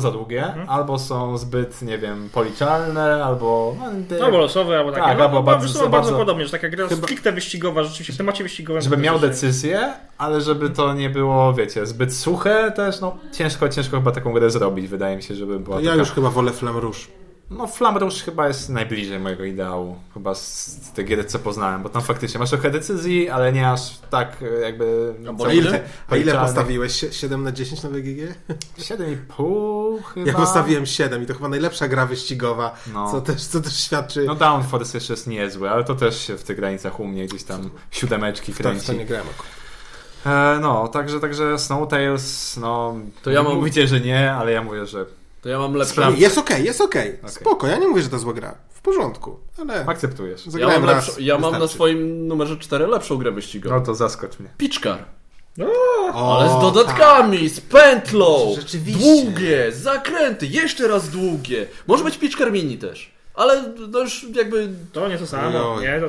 za długie, albo są zbyt, nie wiem, policzalne, albo... No, albo losowe, albo takie. Tak, albo bardzo podobnie, że taka gra stricte wyścigowa, rzeczywiście w temacie wyścigowym. Żeby miał decyzję, ale żeby to nie było, wiecie, zbyt suche też, no ciężko chyba taką grę zrobić, wydaje mi się, żeby była taka... Ja już chyba wolę Flam Rouge. No Flam Rouge chyba jest najbliżej mojego ideału, chyba z tej gier, co poznałem, bo tam faktycznie masz trochę decyzji, ale nie aż tak jakby... A ile postawiłeś? 7 na 10 na BGG? 7,5 chyba? Ja postawiłem 7 i to chyba najlepsza gra wyścigowa, no. co też świadczy... No Down Force jeszcze jest niezły, ale to też się w tych granicach u mnie gdzieś tam siódemeczki kręci. To nie grałem akurat. No, także Snow Tales, no to ja mam... mówicie, że nie, ale ja mówię, że... To ja mam lepsze. Jest okej. Spoko, ja nie mówię, że to zła gra. W porządku, ale... Akceptujesz. Ja mam na swoim numerze 4 lepszą grę wyścigową. No to zaskocz mnie. Pitchcar. Ale z dodatkami, tak. Z pętlą. Długie, zakręty, jeszcze raz długie. Może być Pitchcar Mini też. Ale to już jakby... To nie to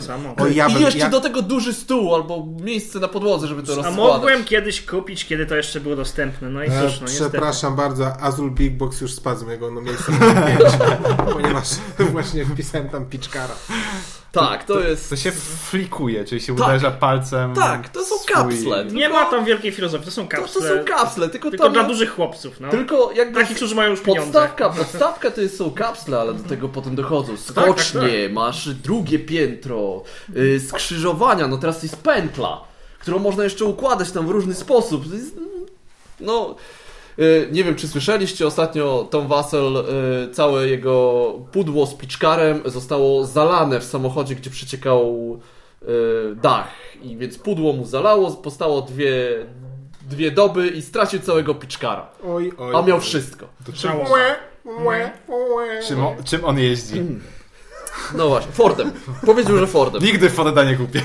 samo, I jeszcze do tego duży stół albo miejsce na podłodze, żeby to rozkładać. A mogłem kiedyś kupić, kiedy to jeszcze było dostępne, no i cóż, no przepraszam bardzo, Azul Big Box już spadł z mojego miejsca na 5, ponieważ właśnie wpisałem tam Pitchcara. Tak, to jest... To się flikuje, czyli się uderza palcem... Tak, to są kapsle. Nie ma tam wielkiej filozofii, to są kapsle. To są kapsle, tylko dla dużych chłopców. No. Tylko jakby... Takich, którzy mają już pieniądze. Podstawka to są kapsle, ale do tego potem dochodzą skocznie, masz drugie piętro, skrzyżowania, no teraz jest pętla, którą można jeszcze układać tam w różny sposób. No... Nie wiem, czy słyszeliście, ostatnio Tom Vassell, całe jego pudło z Pitchcarem zostało zalane w samochodzie, gdzie przeciekał dach. I więc pudło mu zalało, powstało dwie doby i stracił całego Pitchcara. A miał wszystko. Czym on jeździ? No właśnie, Fordem. Powiedział, że Fordem. Nigdy Forda nie kupię.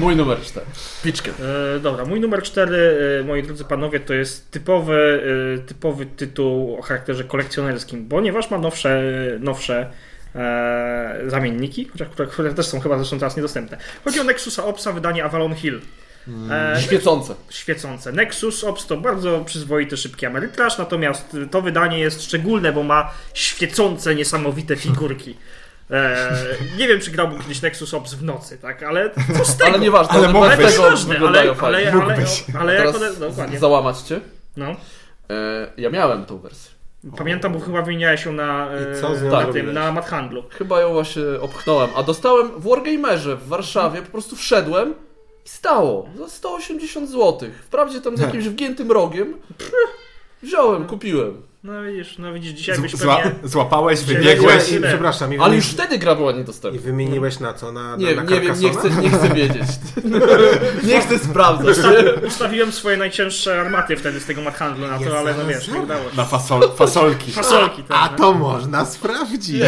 Mój numer 4. Pitchcar. Dobra, mój numer 4, moi drodzy panowie, to jest typowy tytuł o charakterze kolekcjonerskim, ponieważ ma nowsze zamienniki, które też są chyba zresztą teraz niedostępne. Chodzi o Nexusa Opsa, wydanie Avalon Hill. Świecące. Nexus Ops to bardzo przyzwoity, szybki amerytraż, natomiast to wydanie jest szczególne, bo ma świecące, niesamowite figurki. Nie wiem, czy grałbym kiedyś Nexus Ops w nocy, tak? Ale co z tego? Ale nieważne, ale one ważne, ale jak one, dokładnie. Załamać cię? No. Ja miałem tą wersję. Pamiętam, bo chyba wymieniałeś ją na Madhandlu. Chyba ją właśnie opchnąłem, a dostałem w Wargamerze w Warszawie, po prostu wszedłem. Stało za 180 zł. Wprawdzie tam z jakimś wgiętym rogiem. Wziąłem, kupiłem. No widzisz, dzisiaj byś pewnie... Złapałeś, wybiegłeś. Przepraszam. Ale już wtedy gra była niedostępna. I wymieniłeś na co? Na Carcassona? Nie chcę wiedzieć. Nie chcę sprawdzać. Ustawiłem swoje najcięższe armaty wtedy z tego Madhandlu na to, ale no wiesz, nie udało się. Na fasolki. Fasolki tak, a to można sprawdzić.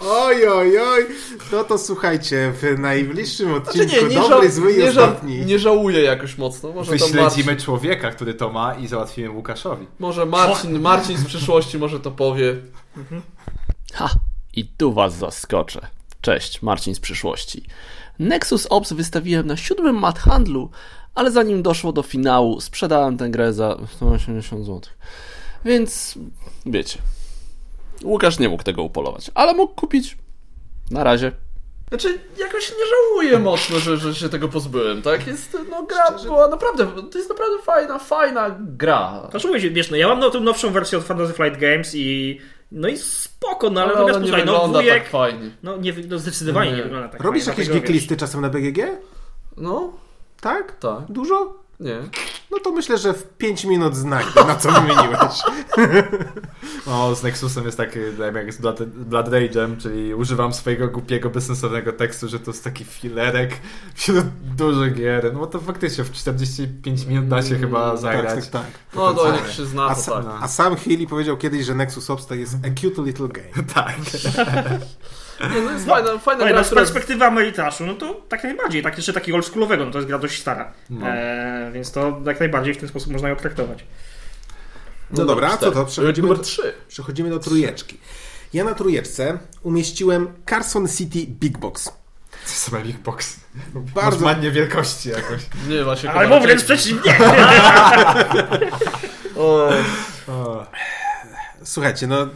Oj. No to słuchajcie, w najbliższym odcinku Dobry, Zły i Ostatni. Nie żałuję jakoś mocno. Wyśledzimy człowieka, który to ma i załatwimy Łukaszowi. Może Marcin z przyszłości może to powie. Ha! I tu was zaskoczę. Cześć, Marcin z przyszłości. Nexus Ops wystawiłem na 7. Madhandlu, ale zanim doszło do finału, sprzedałem tę grę za 180 zł. Więc, wiecie, Łukasz nie mógł tego upolować, ale mógł kupić. Na razie. Znaczy, jakoś nie żałuję mocno, że się tego pozbyłem, tak? To jest naprawdę fajna gra. Znaczy, wiesz, ja mam tą nowszą wersję od Fantasy Flight Games i... No i spoko, no ale natomiast tutaj... tak fajnie. Zdecydowanie nie wygląda tak. Robisz fajnie, jakieś geeklisty czasem na BGG? No. Tak? Dużo? Nie. No to myślę, że w 5 minut znajdę, na co wymieniłeś. Z Nexusem jest taki, jak z Blood Rage'em, czyli używam swojego głupiego, bezsensownego tekstu, że to jest taki filerek wśród dużych gier. No bo to faktycznie w 45 minut da się chyba zagrać. Tak. No to jak się zna, a sam Healy powiedział kiedyś, że Nexus Ops to jest a cute little game. Tak. No jest fajna gra, z perspektywy amerytaszu, no to tak najbardziej, tak jeszcze taki oldschoolowego, no to jest gra dość stara. No. Więc to jak najbardziej w ten sposób można ją traktować. No dobra, to przechodzimy do trójeczki. Ja na trójeczce umieściłem Carson City Big Box. Co sobie Big Box? Bardzo ładnie wielkości jakoś. Nie, właśnie. Albo wręcz przeciwnie. Słuchajcie, no...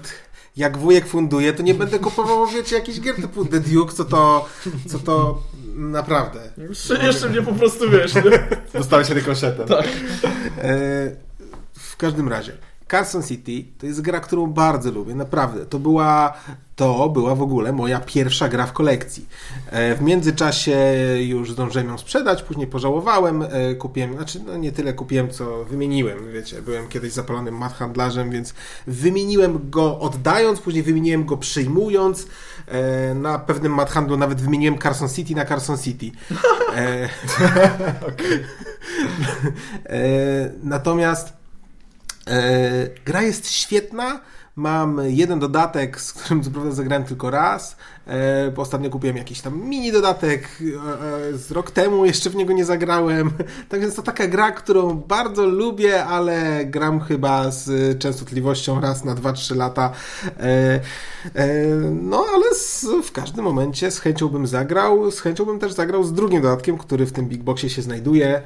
Jak wujek funduje, to nie będę kupował, wiecie, jakichś gier typu The Duke, co to naprawdę. Jeszcze mnie po prostu, wiesz. Dostałeś rykoszetem. Tak. W każdym razie, Carson City to jest gra, którą bardzo lubię, naprawdę. To była w ogóle moja pierwsza gra w kolekcji. W międzyczasie już zdążyłem ją sprzedać, później pożałowałem, kupiłem, znaczy no nie tyle kupiłem, co wymieniłem, wiecie, byłem kiedyś zapalonym mat handlarzem, więc wymieniłem go oddając, później wymieniłem go przyjmując, na pewnym mat handlu nawet wymieniłem Carson City na Carson City. Okay. Natomiast gra jest świetna. Mam jeden dodatek, z którym co prawda zagrałem tylko raz, bo ostatnio kupiłem jakiś tam mini dodatek z rok temu, jeszcze w niego nie zagrałem. Tak więc to taka gra, którą bardzo lubię, ale gram chyba z częstotliwością raz na 2-3 lata. No ale w każdym momencie z chęcią bym zagrał. Z chęcią bym też zagrał z drugim dodatkiem, który w tym Big Boxie się znajduje.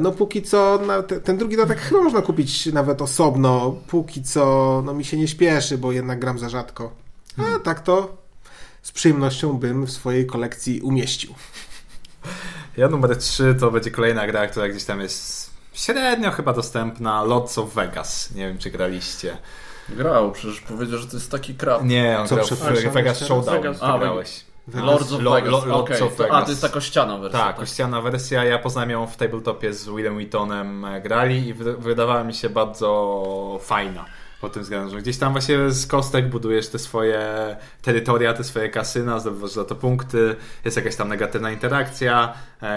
No póki co, ten drugi dodatek chyba można kupić nawet osobno. Póki co, no mi się nie śpieszy, bo jednak gram za rzadko. A tak to z przyjemnością bym w swojej kolekcji umieścił. Ja numer 3 to będzie kolejna gra, która gdzieś tam jest średnio chyba dostępna. Lords of Vegas. Nie wiem, czy graliście. Grał, przecież powiedział, że to jest taki krab. Nie, on grał w Vegas Showdown. Grałeś. Lords of Vegas. A, to jest ta kościana wersja. Tak, kościana wersja. Ja poznałem ją w tabletopie z Willem Wheatonem. Grali i wydawała mi się bardzo fajna. Po tym względzie, że gdzieś tam właśnie z kostek budujesz te swoje terytoria, te swoje kasyna, zdobywasz za to punkty, jest jakaś tam negatywna interakcja,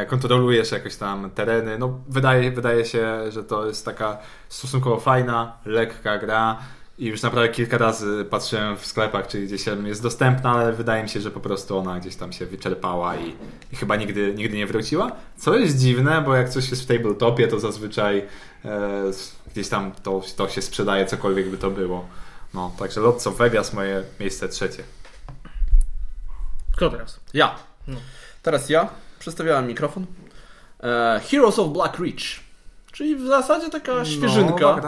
kontrolujesz jakoś tam tereny. No wydaje się, że to jest taka stosunkowo fajna, lekka gra i już naprawdę kilka razy patrzyłem w sklepach, czy gdzieś jest dostępna, ale wydaje mi się, że po prostu ona gdzieś tam się wyczerpała i chyba nigdy nie wróciła. Co jest dziwne, bo jak coś jest w tabletopie, to zazwyczaj... gdzieś tam to się sprzedaje, cokolwiek by to było. No, także Lords of Vegas, moje miejsce trzecie. Kto teraz? Ja. No. Teraz ja. Przestawiałem mikrofon. Heroes of Black Reach. Czyli w zasadzie taka świeżynka.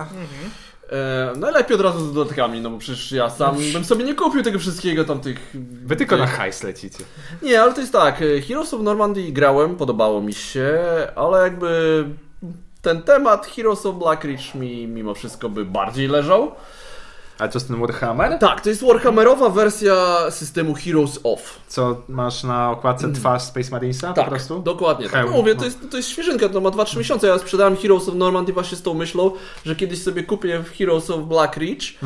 No, najlepiej od razu z dodatkami, no bo przecież ja sam bym sobie nie kupił tego wszystkiego tam tych... Wy tylko na hajs lecicie. Nie, ale to jest tak. Heroes of Normandy grałem, podobało mi się, ale jakby... Ten temat Heroes of Black Reach mi mimo wszystko by bardziej leżał. A to jest ten Warhammer? Tak, to jest Warhammerowa wersja systemu Heroes of. Co masz na okładce twarz Space Marinesa? Tak, po prostu? Dokładnie. Tak. Mówię, to jest świeżynka, to ma 2-3 miesiące. Ja sprzedałem Heroes of Normandy właśnie z tą myślą, że kiedyś sobie kupię Heroes of Black Reach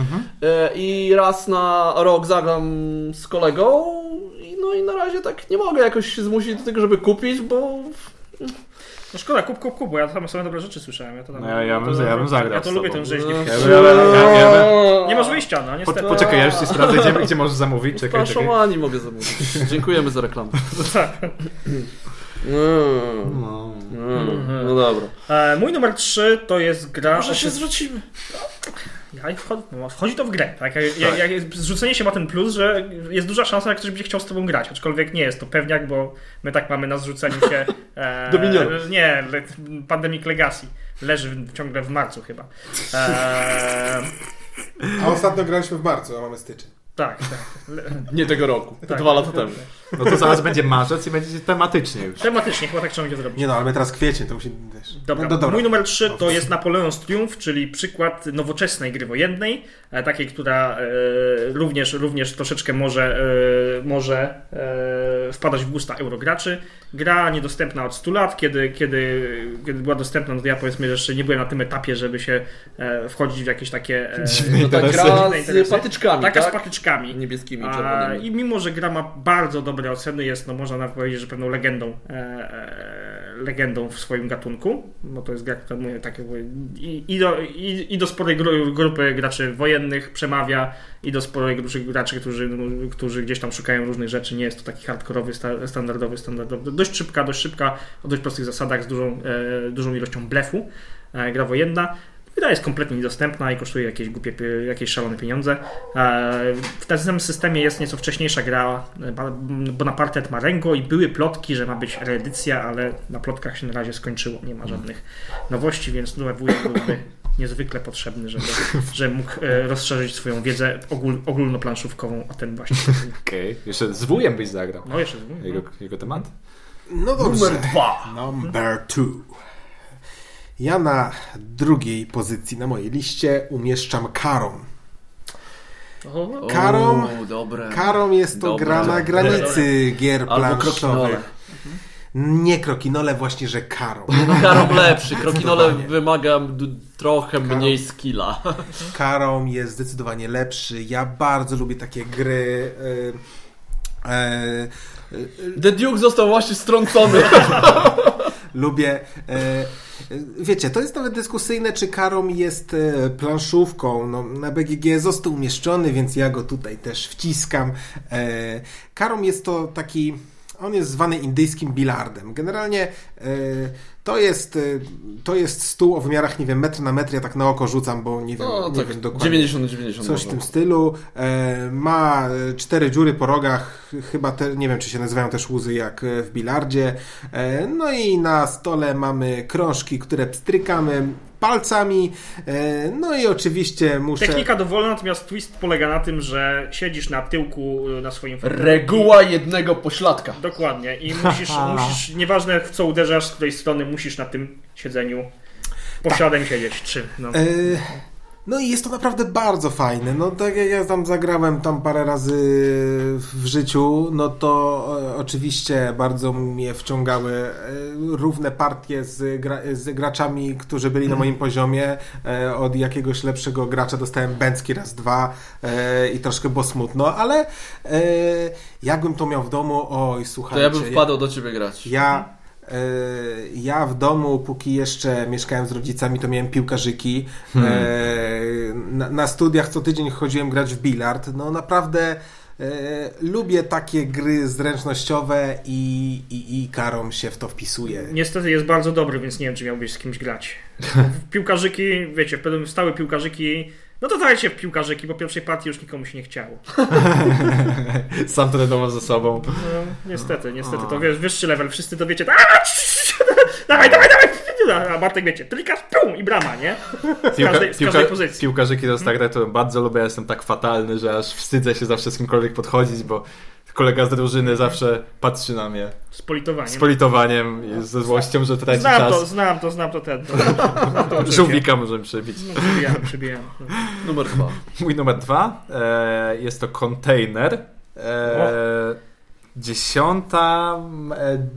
i raz na rok zagram z kolegą. No i na razie tak nie mogę jakoś się zmusić do tego, żeby kupić, bo... No szkoda, kup, bo ja tam same dobre rzeczy słyszałem. Ja bym zagrał. Ja to lubię tę rzeźnię. Nie masz wyjścia, no niestety. Poczekaj, ja już ci sprawdzę, gdzie możesz zamówić. Czekaj. Nie mogę zamówić. Dziękujemy za reklamę. No dobra. Mój numer 3 to jest gra... Może się zrzucimy. Wchodzi to w grę. Tak? Zrzucenie się ma ten plus, że jest duża szansa, jak ktoś będzie chciał z tobą grać, aczkolwiek nie jest to pewniak, bo my tak mamy na zrzuceniu się Pandemic Legacy. Leży ciągle w marcu chyba. A ostatnio graliśmy w marcu, a mamy styczeń. Tak. Nie tego roku, tak, 2 lata temu. No to zaraz będzie marzec i będzie tematycznie już. Tematycznie, chyba tak trzeba będzie zrobić. Nie no, ale my teraz kwiecień, to musi... Dobra. Mój numer 3 to jest Napoleon's Triumph, czyli przykład nowoczesnej gry wojennej, takiej, która również troszeczkę może wpadać w gusta eurograczy. Gra niedostępna od 100 lat, kiedy była dostępna, to ja powiedzmy, że jeszcze nie byłem na tym etapie, żeby się wchodzić w jakieś takie... Dziwne interesy. Patyczkami, taka tak? Z patyczkami. Niebieskimi, czerwonymi. I mimo, że gra ma bardzo dobre oceny, jest, no można nawet powiedzieć, że pewną legendą legendą w swoim gatunku, bo to jest gra, która mówię, tak jakby, i do sporej grupy graczy wojennych przemawia, i do sporej grupy graczy, którzy gdzieś tam szukają różnych rzeczy. Nie jest to taki hardkorowy, standardowy. Dość szybka, o dość prostych zasadach, z dużą ilością blefu gra wojenna. Gra jest kompletnie niedostępna i kosztuje jakieś szalone pieniądze. W tym samym systemie jest nieco wcześniejsza gra Bonaparte et Marengo i były plotki, że ma być reedycja, ale na plotkach się na razie skończyło. Nie ma żadnych nowości, więc nowy wujek byłby niezwykle potrzebny, żeby mógł rozszerzyć swoją wiedzę ogólnoplanszówkową o ten właśnie. Okej. Jeszcze z wujem byś zagrał. No jeszcze z wujem. Jego temat? No dobrze. Number 2. Ja na drugiej pozycji na mojej liście umieszczam Karom. Karom jest to gra na granicy gier planszowych. Nie krokinole, właśnie, że Karom. Karom lepszy. Krokinole wymaga trochę mniej skilla. Karom jest zdecydowanie lepszy. Ja bardzo lubię takie gry. The Duke został właśnie strącony. Lubię. Wiecie, to jest nawet dyskusyjne, czy Karom jest planszówką. No, na BGG został umieszczony, więc ja go tutaj też wciskam. Karom jest to taki... On jest zwany indyjskim bilardem. Generalnie to jest stół o wymiarach, nie wiem, metr na metr, ja tak na oko rzucam, bo nie wiem dokładnie. 90-90. Coś w tym stylu. Ma 4 dziury po rogach, chyba te, nie wiem, czy się nazywają też łuzy jak w bilardzie. No i na stole mamy krążki, które pstrykamy palcami, no i oczywiście muszę... Technika dowolna, natomiast twist polega na tym, że siedzisz na tyłku na swoim... Reguła jednego pośladka. Dokładnie. I musisz, nieważne w co uderzasz, z której strony, musisz na tym siedzeniu posiadem siedzieć. No i jest to naprawdę bardzo fajne. No tak jak ja tam zagrałem tam parę razy w życiu, no to oczywiście bardzo mnie wciągały równe partie z graczami, którzy byli na moim poziomie. Od jakiegoś lepszego gracza dostałem bęcki raz, dwa i troszkę było smutno, ale jakbym to miał w domu, oj słuchajcie. To ja bym wpadł do ciebie grać. Ja w domu, póki jeszcze mieszkałem z rodzicami, to miałem piłkarzyki. Na studiach co tydzień chodziłem grać w bilard. No naprawdę lubię takie gry zręcznościowe i Karom się w to wpisuje. Niestety jest bardzo dobry, więc nie wiem, czy miałbyś z kimś grać. Piłkarzyki, wiecie, stałe piłkarzyki. No to dajcie w piłkarzyki, bo pierwszej partii już nikomu się nie chciało. Sam trenował ze sobą. No, niestety. To wiesz, wyższy level. Wszyscy to wiecie. Dawaj. A Bartek wiecie, trykasz, pum i brama, nie? Z każdej pozycji. Piłkarzyki to tak, to bardzo lubię. Ja jestem tak fatalny, że aż wstydzę się zawsze z kimkolwiek podchodzić, bo kolega z drużyny zawsze patrzy na mnie. Z politowaniem i ze złością, że traci czas. Znam to. Żółwika możemy przebić. No, przybijam. Numer 2. Mój numer 2 jest to Container. 10.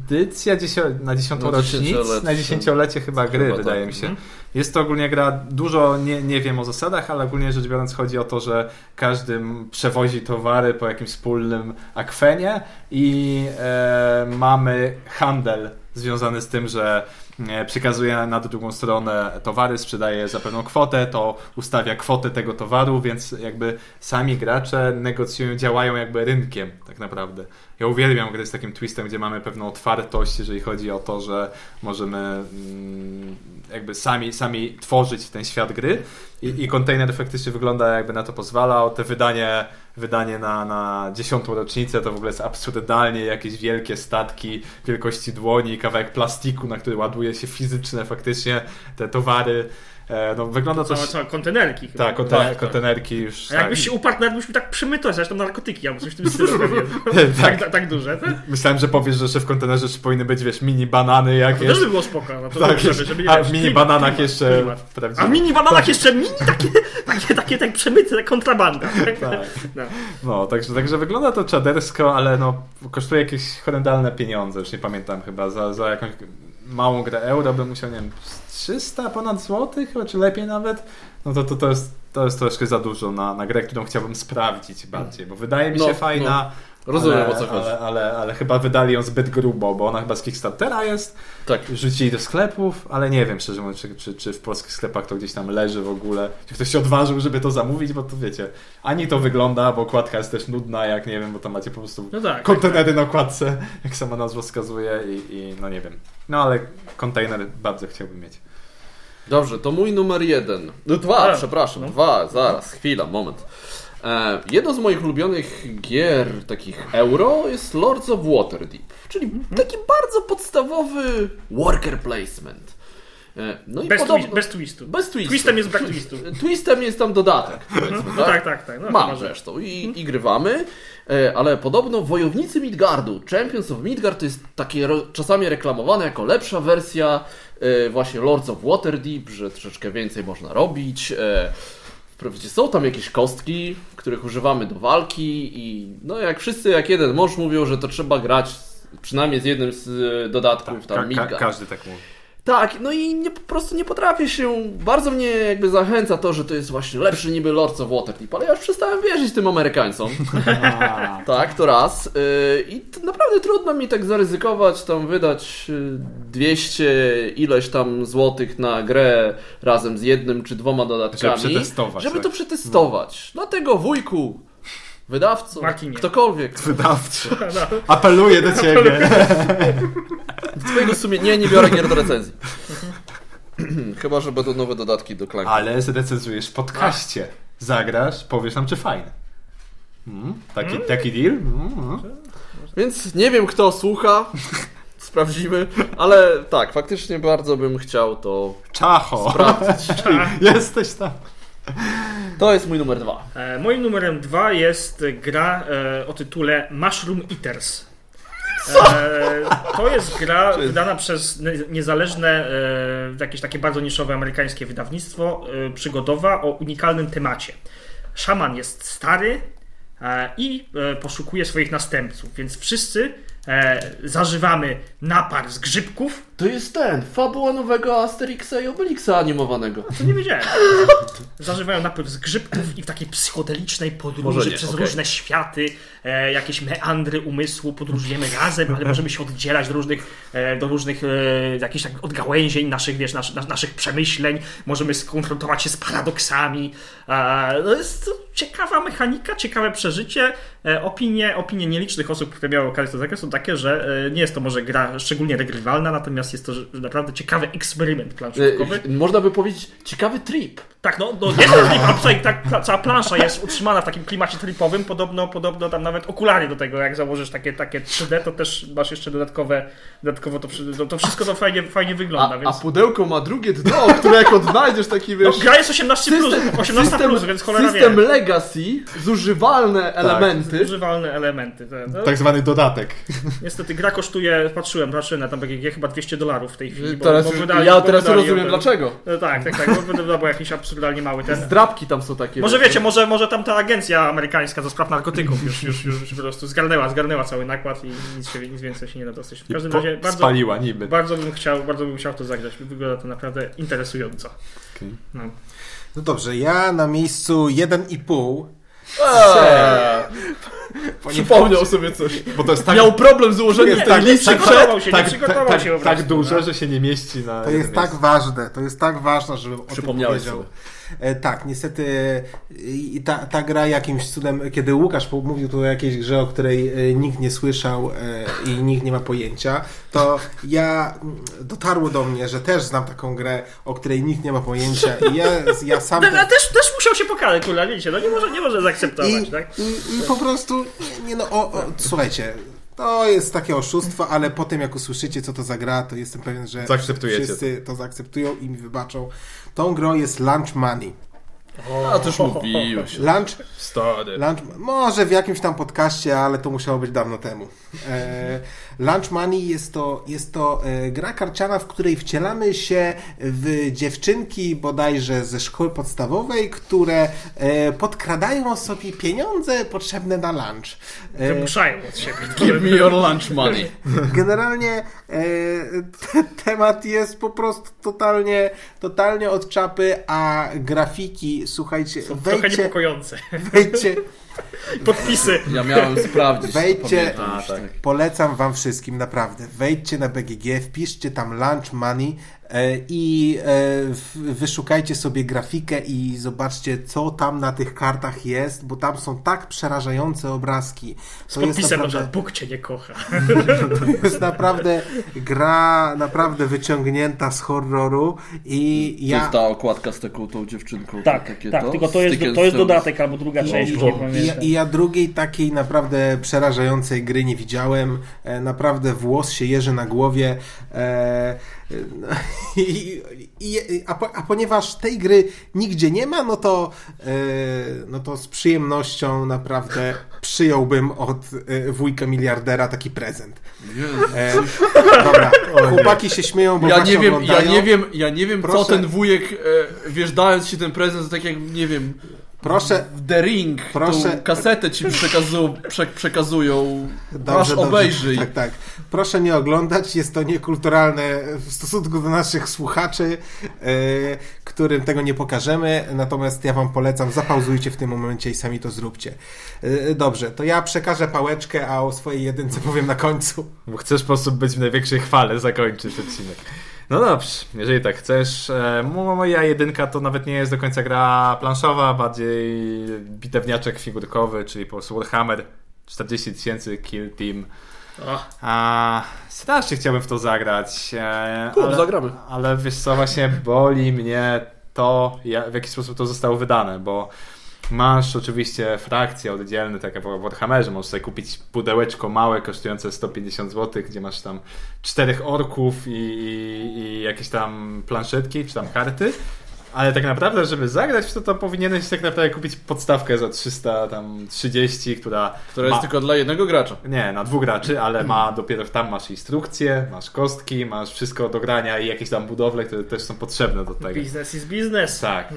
edycja na 10. rocznicę, na 10-lecie chyba gry, wydaje mi się. Jest to ogólnie gra, dużo nie wiem o zasadach, ale ogólnie rzecz biorąc chodzi o to, że każdy przewozi towary po jakimś wspólnym akwenie i mamy handel związany z tym, że przekazuje na drugą stronę towary, sprzedaje za pewną kwotę, to ustawia kwotę tego towaru, więc jakby sami gracze negocjują, działają jakby rynkiem tak naprawdę. Ja uwielbiam gry z takim twistem, gdzie mamy pewną otwartość, jeżeli chodzi o to, że możemy jakby sami tworzyć ten świat gry i Container faktycznie wygląda jakby na to pozwalał. Te wydanie na 10. rocznicę to w ogóle jest absurdalnie jakieś wielkie statki wielkości dłoni, kawałek plastiku, na który ładuje się fizyczne faktycznie te towary. No, wygląda to coś... kontenerki chyba. Tak, kontenerki już. A jakbyś się uparł, nawet byśmy tak przymytać, aż tam narkotyki albo coś w tym stylu. tak duże, tak? Myślałem, że powiesz, że w kontenerze powinny być, wiesz, mini banany jakieś. To też by było spoko. No to tak, a w mini bananach jeszcze... A w mini bananach jeszcze mini takie przemyty, kontrabanda. Tak. No, także wygląda to czadersko, ale no kosztuje jakieś horrendalne pieniądze, już nie pamiętam chyba, za jakąś... małą grę euro bym musiał, nie wiem, 300 ponad złotych, czy lepiej nawet, no to jest troszkę za dużo na grę, którą chciałbym sprawdzić bardziej, bo wydaje mi się fajna, Rozumiem, ale, o co chodzi. Ale chyba wydali ją zbyt grubo, bo ona chyba z Kickstartera jest. Tak. Rzucili do sklepów, ale nie wiem szczerze mówiąc, czy w polskich sklepach to gdzieś tam leży w ogóle. Czy ktoś się odważył, żeby to zamówić, bo to wiecie, ani to wygląda, bo okładka jest też nudna, jak nie wiem, bo tam macie po prostu kontenery na okładce, jak sama nazwa wskazuje i no nie wiem. No ale kontener bardzo chciałbym mieć. Dobrze, to mój numer jeden. Dwa, zaraz, moment. Jedno z moich ulubionych gier takich euro jest Lords of Waterdeep, czyli taki bardzo podstawowy worker placement. No i bez twistu. Twistem jest brak twistu. Twistem jest tam dodatek. Tak. No, mam zresztą i grywamy, ale podobno Wojownicy Midgardu, Champions of Midgard, to jest takie czasami reklamowane jako lepsza wersja właśnie Lords of Waterdeep, że troszeczkę więcej można robić. Są tam jakieś kostki, których używamy do walki i no jak wszyscy jak jeden mąż mówią, że to trzeba grać przynajmniej z jednym z dodatków. Każdy tak mówi. Tak, no i po prostu nie potrafię się, bardzo mnie jakby zachęca to, że to jest właśnie lepszy niby Lords of Waterdeep, ale ja już przestałem wierzyć tym Amerykańcom. Tak, to raz. I to naprawdę trudno mi tak zaryzykować, tam wydać 200 ileś tam złotych na grę razem z jednym czy dwoma dodatkami, żeby to przetestować. Dlatego wujku, wydawco, ktokolwiek. Wydawco, apeluję do ciebie. Twojego sumienia nie biorę gier do recenzji. Chyba, że będą nowe dodatki do Klanku. Ale zrecenzujesz w podcaście. Zagrasz, powiesz nam, czy fajne. Taki deal. Więc nie wiem, kto słucha. Sprawdzimy. Ale tak, faktycznie bardzo bym chciał to sprawdzić. Jesteś tam. To jest mój numer 2. Moim numerem 2 jest gra o tytule Mushroom Eaters. To jest gra wydana przez niezależne, jakieś takie bardzo niszowe amerykańskie wydawnictwo, przygodowa o unikalnym temacie. Szaman jest stary i poszukuje swoich następców, więc wszyscy zażywamy napar z grzybków. To jest fabuła nowego Asterixa i Obelixa animowanego. To nie wiedziałem. Zażywają napar z grzybków i w takiej psychodelicznej podróży przez różne światy, jakieś meandry umysłu, podróżujemy razem, ale możemy się oddzielać do różnych jakichś tak odgałęzień naszych przemyśleń. Możemy skonfrontować się z paradoksami. To jest ciekawa mechanika, ciekawe przeżycie. Opinie nielicznych osób, które miały okazję to zagrać, są takie, że nie jest to może gra szczególnie regrywalna, natomiast jest to naprawdę ciekawy eksperyment planszówkowy. Można by powiedzieć ciekawy trip. Tak, no jest to trip, a tutaj cała plansza jest utrzymana w takim klimacie tripowym. Podobno tam nawet okulary do tego, jak założysz takie 3D, to też masz jeszcze dodatkowo to wszystko to fajnie wygląda. A pudełko ma drugie dno, które jak odnajdziesz taki, wiesz... No, gra jest 18+, więc cholera wie. System Legacy, zużywalne elementy. Tak zwany dodatek. Niestety gra kosztuje, patrzyłem na tam BGG, chyba $200 w tej chwili. Teraz rozumiem dlaczego. Tak, bo jakiś absurdalnie mały ten. Zdrabki tam są takie. Może tam ta agencja amerykańska do spraw narkotyków już po prostu zgarnęła cały nakład i nic więcej się nie da dostać. W każdym razie spaliła niby. Bardzo bym chciał to zagrać. Wygląda to naprawdę interesująco. Okay. No dobrze, ja na miejscu 1,5. Przypomniał sobie coś, bo to jest tak... Miał problem z ułożeniem tej listy. Nie przygotował się. Tak duże, że się nie mieści na... To jest tak ważne, żebym o tym powiedział. Tak, niestety ta gra jakimś cudem, kiedy Łukasz mówił tu o jakiejś grze, o której nikt nie słyszał i nikt nie ma pojęcia, to dotarło do mnie, że też znam taką grę, o której nikt nie ma pojęcia i ja sam... Też musiał się pokazać, nie może zaakceptować, tak? I po prostu, słuchajcie... To jest takie oszustwo, ale po tym jak usłyszycie, co to za gra, to jestem pewien, że wszyscy to zaakceptują i mi wybaczą. Tą grą jest Lunch Money. A to już mówiłeś. Lunch, może w jakimś tam podcaście, ale to musiało być dawno temu. Lunch Money jest to gra karciana, w której wcielamy się w dziewczynki bodajże ze szkoły podstawowej, które podkradają sobie pieniądze potrzebne na lunch. Wymuszają od siebie. Give me your lunch money. Generalnie temat jest po prostu totalnie od czapy, a grafiki, słuchajcie, są trochę niepokojące. Podpisy. Ja miałem sprawdzić. Wejdźcie, tak. Polecam wam wszystkim, naprawdę. Wejdźcie na BGG, wpiszcie tam lunch money i wyszukajcie sobie grafikę i zobaczcie, co tam na tych kartach jest, bo tam są tak przerażające obrazki. Z podpisem, naprawdę... że Bóg cię nie kocha. To jest naprawdę gra naprawdę wyciągnięta z horroru i ja... To jest ta okładka z taką tą dziewczynką. Tak, tylko to jest dodatek albo druga część. Ja drugiej takiej naprawdę przerażającej gry nie widziałem. Naprawdę włos się jeży na głowie. A ponieważ tej gry nigdzie nie ma, no to z przyjemnością naprawdę przyjąłbym od wujka miliardera taki prezent. Dobra, chłopaki się śmieją, bo ja nie wiem proszę, co ten wujek, wjeżdżając ci ten prezent, tak jak, nie wiem, proszę, The Ring, tą kasetę ci przekazują, dobrze, masz, obejrzyj. Dobrze, tak. Proszę nie oglądać, jest to niekulturalne w stosunku do naszych słuchaczy, którym tego nie pokażemy, natomiast ja wam polecam, zapauzujcie w tym momencie i sami to zróbcie. Dobrze, to ja przekażę pałeczkę, a o swojej jedynce powiem na końcu. Bo chcesz po prostu być w największej chwale, zakończyć odcinek. No dobrze, jeżeli tak chcesz. Moja jedynka to nawet nie jest do końca gra planszowa, bardziej bitewniaczek figurkowy, czyli po prostu Warhammer 40 000, Kill Team. Strasznie chciałbym w to zagrać. Zagramy. Ale wiesz co, właśnie boli mnie to, w jaki sposób to zostało wydane, bo masz oczywiście frakcje oddzielne, tak jak w Warhammerze, możesz sobie kupić pudełeczko małe kosztujące 150 zł, gdzie masz tam 4 orków i jakieś tam planszetki czy tam karty, ale tak naprawdę, żeby zagrać w to powinieneś tak naprawdę kupić podstawkę za 330, która jest tylko dla jednego gracza. Nie, na 2 graczy, ale ma dopiero tam masz instrukcje, masz kostki, masz wszystko do grania i jakieś tam budowle, które też są potrzebne do tego. Biznes is biznes. Tak.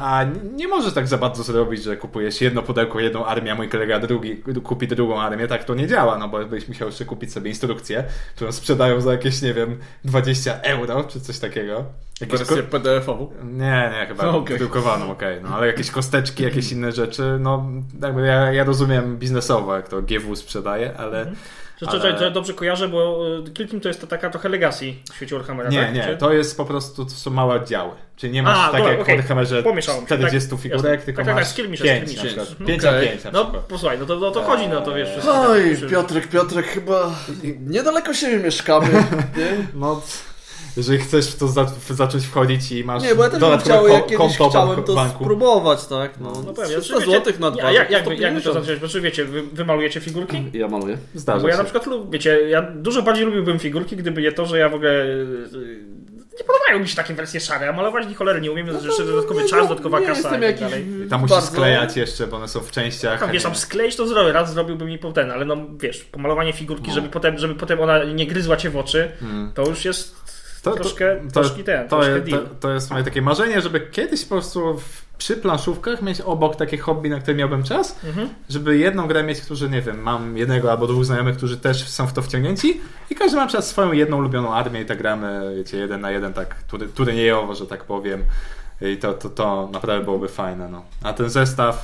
A nie możesz tak za bardzo zrobić, że kupujesz jedno pudełko, jedną armię, a mój kolega drugi kupi drugą armię. Tak to nie działa, no bo byś musiał jeszcze kupić sobie instrukcję, którą sprzedają za jakieś, nie wiem, 20 euro czy coś takiego. Wersję PDF-ową? Nie, chyba drukowaną, okej. No, ale jakieś kosteczki, jakieś inne rzeczy, no jakby ja rozumiem biznesowo, jak to GW sprzedaje, ale... Czy dobrze kojarzę, bo Kill Team to jest to taka trochę legacy w świecie Warhammera, Nie, to jest po prostu, to są małe oddziały. Czyli nie masz tak jak w Warhammerze 40 figurek, tylko masz 5 na 5. No posłuchaj, no to chodzi na to, wiesz. No i Piotrek, chyba niedaleko siebie mieszkamy. No... Jeżeli chcesz w to zacząć wchodzić i masz... Nie, bo ja też bym chciał, jak kiedyś chciałem to banku spróbować, tak? No pewnie. 300 złotych na 2. Jak to zacząć? Znaczy, wiecie, wy malujecie figurki? Ja maluję. Zdarza się. Bo ja na przykład lubię, wiecie, ja dużo bardziej lubiłbym figurki, gdyby nie to, że ja w ogóle... Nie podobają mi się takie wersje szare, a malować nie cholery nie umiem, jeszcze dodatkowy czas, dodatkowa kasa i tak dalej. I tam musisz sklejać jeszcze, bo one są w częściach. Tam wiesz, tam skleić to zrobię, raz zrobiłbym i potem, ale no wiesz, pomalowanie figurki, żeby potem ona nie gryzła cię w oczy, to już jest... To jest moje takie marzenie, żeby kiedyś po prostu przy planszówkach mieć obok takie hobby, na które miałbym czas, żeby jedną grę mieć, którzy, nie wiem, mam jednego albo 2 znajomych, którzy też są w to wciągnięci i każdy ma czas swoją jedną ulubioną armię i tak gramy, wiecie, 1 na 1, tak turniejowo, że tak powiem. I to naprawdę byłoby fajne. No. A ten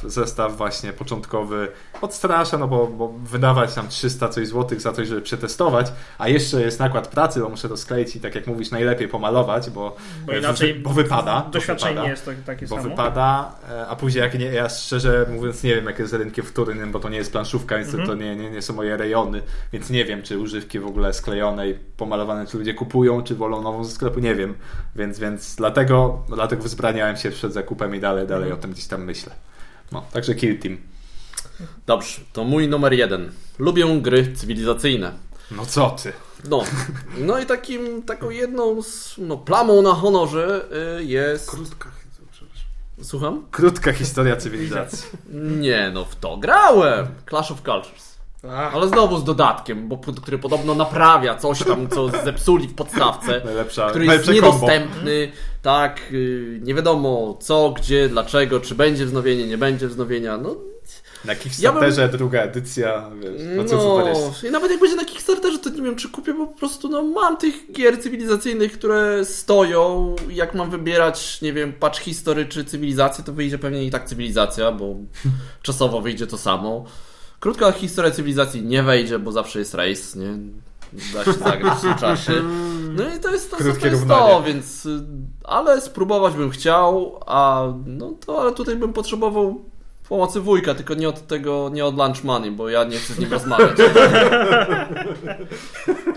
zestaw właśnie początkowy odstrasza, no bo wydawać tam 300 coś złotych za coś, żeby przetestować, a jeszcze jest nakład pracy, bo muszę to skleić i tak jak mówisz, najlepiej pomalować, bo inaczej bo wypada. Doświadczenie bo wypada, jest takie samo. Bo wypada, a później jak nie, ja szczerze mówiąc nie wiem, jak jest rynkiem wtórnym, bo to nie jest planszówka, więc to nie są moje rejony, więc nie wiem, czy używki w ogóle sklejone i pomalowane, czy ludzie kupują, czy wolą nową ze sklepu, nie wiem. Więc dlatego zbraniałem się przed zakupem i dalej o tym gdzieś tam myślę. No, także Kill Team. Dobrze, to mój numer 1. Lubię gry cywilizacyjne. No co ty? No i taką jedną z, plamą na honorze jest... Słucham? Krótka historia cywilizacji. Nie, w to grałem. Clash of Cultures. Ale znowu z dodatkiem, który podobno naprawia coś tam, co zepsuli w podstawce, który jest niedostępny, tak, nie wiadomo co, gdzie, dlaczego, czy będzie wznowienie, nie będzie wznowienia, Na Kickstarterze druga edycja, wiesz, no, nawet jak będzie na Kickstarterze, to nie wiem, czy kupię, bo po prostu no, mam tych gier cywilizacyjnych, które stoją. Jak mam wybierać, nie wiem, Patch History czy cywilizację, to wyjdzie pewnie i tak cywilizacja, bo czasowo wyjdzie to samo. Krótka historia cywilizacji nie wejdzie, bo zawsze jest rejs, nie? Da się zagrać w tym czasie. No i to jest to, co to jest to, więc... Ale spróbować bym chciał, a no to, ale tutaj bym potrzebował pomocy wujka, tylko nie od tego, nie od Lunch Money, bo ja nie chcę z nim rozmawiać.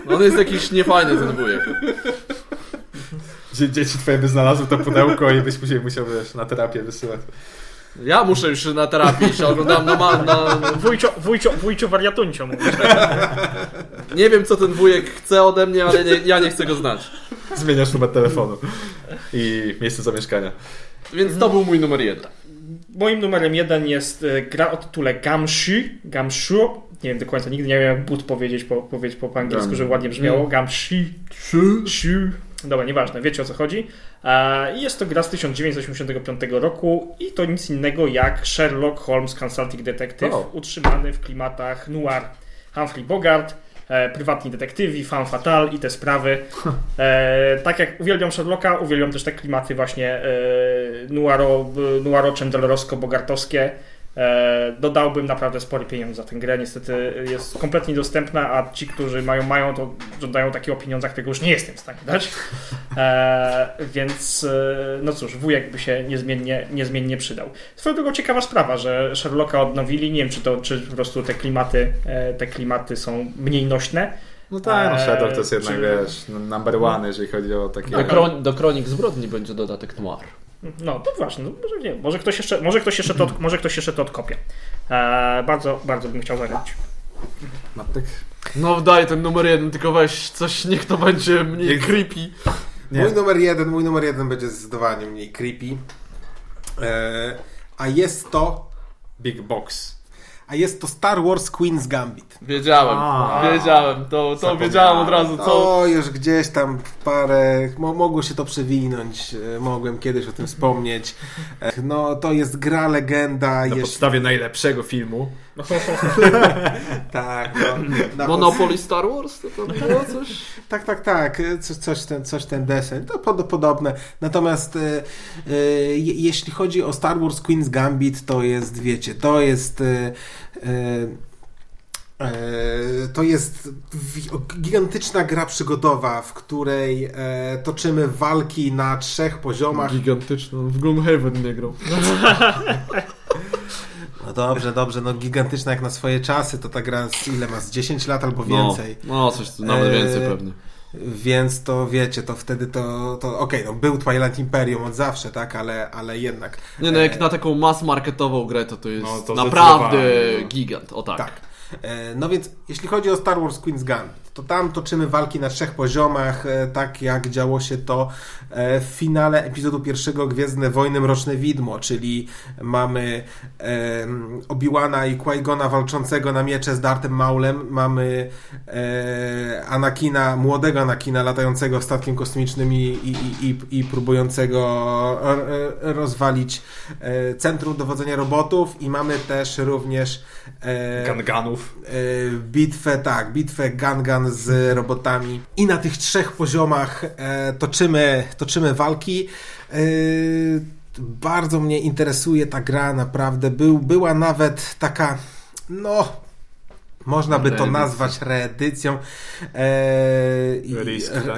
No on jest jakiś niefajny ten wujek. Dzieci twoje by znalazły to pudełko i byś później musiał, wiesz, na terapię wysyłać. Ja muszę już na terapii, się oglądam na... Wujciu wariatuncią. Nie wiem, co ten wujek chce ode mnie, ale ja nie chcę go znać. Zmieniasz numer telefonu i miejsce zamieszkania. Więc to był mój numer jeden. Moim numerem jeden jest gra o tytule Gumshoe. Nie wiem do końca, nigdy nie miałem but powiedzieć po angielsku, żeby ładnie brzmiało. Gumshoe. Dobra, nieważne, wiecie o co chodzi. Jest to gra z 1985 roku i to nic innego jak Sherlock Holmes Consulting Detective, utrzymany w klimatach noir. Humphrey Bogart, prywatni detektywi, femme fatale i te sprawy. Tak jak uwielbiam Sherlocka, uwielbiam też te klimaty właśnie noiro-chandlerowsko-bogartowskie. Dodałbym naprawdę spory pieniądz za tę grę. Niestety jest kompletnie niedostępna, a ci, którzy mają, to żądają takiego pieniądza, którego już nie jestem w stanie dać. Więc no cóż, wujek by się niezmiennie przydał. Swoją drogą ciekawa sprawa, że Sherlocka odnowili. Nie wiem, czy po prostu te klimaty są mniej nośne. No tak, no Sherlock to jest jednak, wiesz, number one, jeżeli chodzi o takie... Do Kronik Zbrodni będzie dodatek noir. No to właśnie, no, może ktoś jeszcze to odkopie. Bardzo, bardzo bym chciał zagrać. Matek? No daj ten numer jeden, tylko weź coś, niech to będzie mniej creepy. Nie. Mój numer jeden będzie zdecydowanie mniej creepy. A jest to Big Box. A jest to Star Wars Queen's Gambit. Wiedziałem. To wiedziałem od razu. To już gdzieś tam parę... Mogło się to przewinąć. Mogłem kiedyś o tym wspomnieć. No to jest gra legenda. Na podstawie najlepszego filmu. Tak. No, Monopoly Star Wars? To było coś? Tak. Coś ten desen. To podobne. Natomiast jeśli chodzi o Star Wars Queen's Gambit, to jest, wiecie, to jest gigantyczna gra przygodowa, w której toczymy walki na 3 poziomach. Gigantyczną, w Gloomhaven nie grał. No dobrze, no gigantyczna jak na swoje czasy, to ta gra z 10 lat albo więcej. No coś, nawet więcej pewnie. Więc to wiecie, to wtedy to okej, no był Twilight Imperium od zawsze, tak, ale jednak. Nie, no jak na taką mas marketową grę, to jest no, to naprawdę gigant, o tak. No więc jeśli chodzi o Star Wars Queen's Gambit, to tam toczymy walki na 3 poziomach, tak jak działo się to w finale epizodu pierwszego Gwiezdne Wojny Mroczne Widmo, czyli mamy Obi-Wana i Qui-Gona walczącego na miecze z Darthem Maulem, mamy Anakina, młodego Anakina latającego statkiem kosmicznym i próbującego rozwalić centrum dowodzenia robotów i mamy też również Ganganów. Bitwę Gangan z robotami i na tych 3 poziomach toczymy walki. Bardzo mnie interesuje ta gra, naprawdę. Była nawet taka, no można by to nazwać reedycją.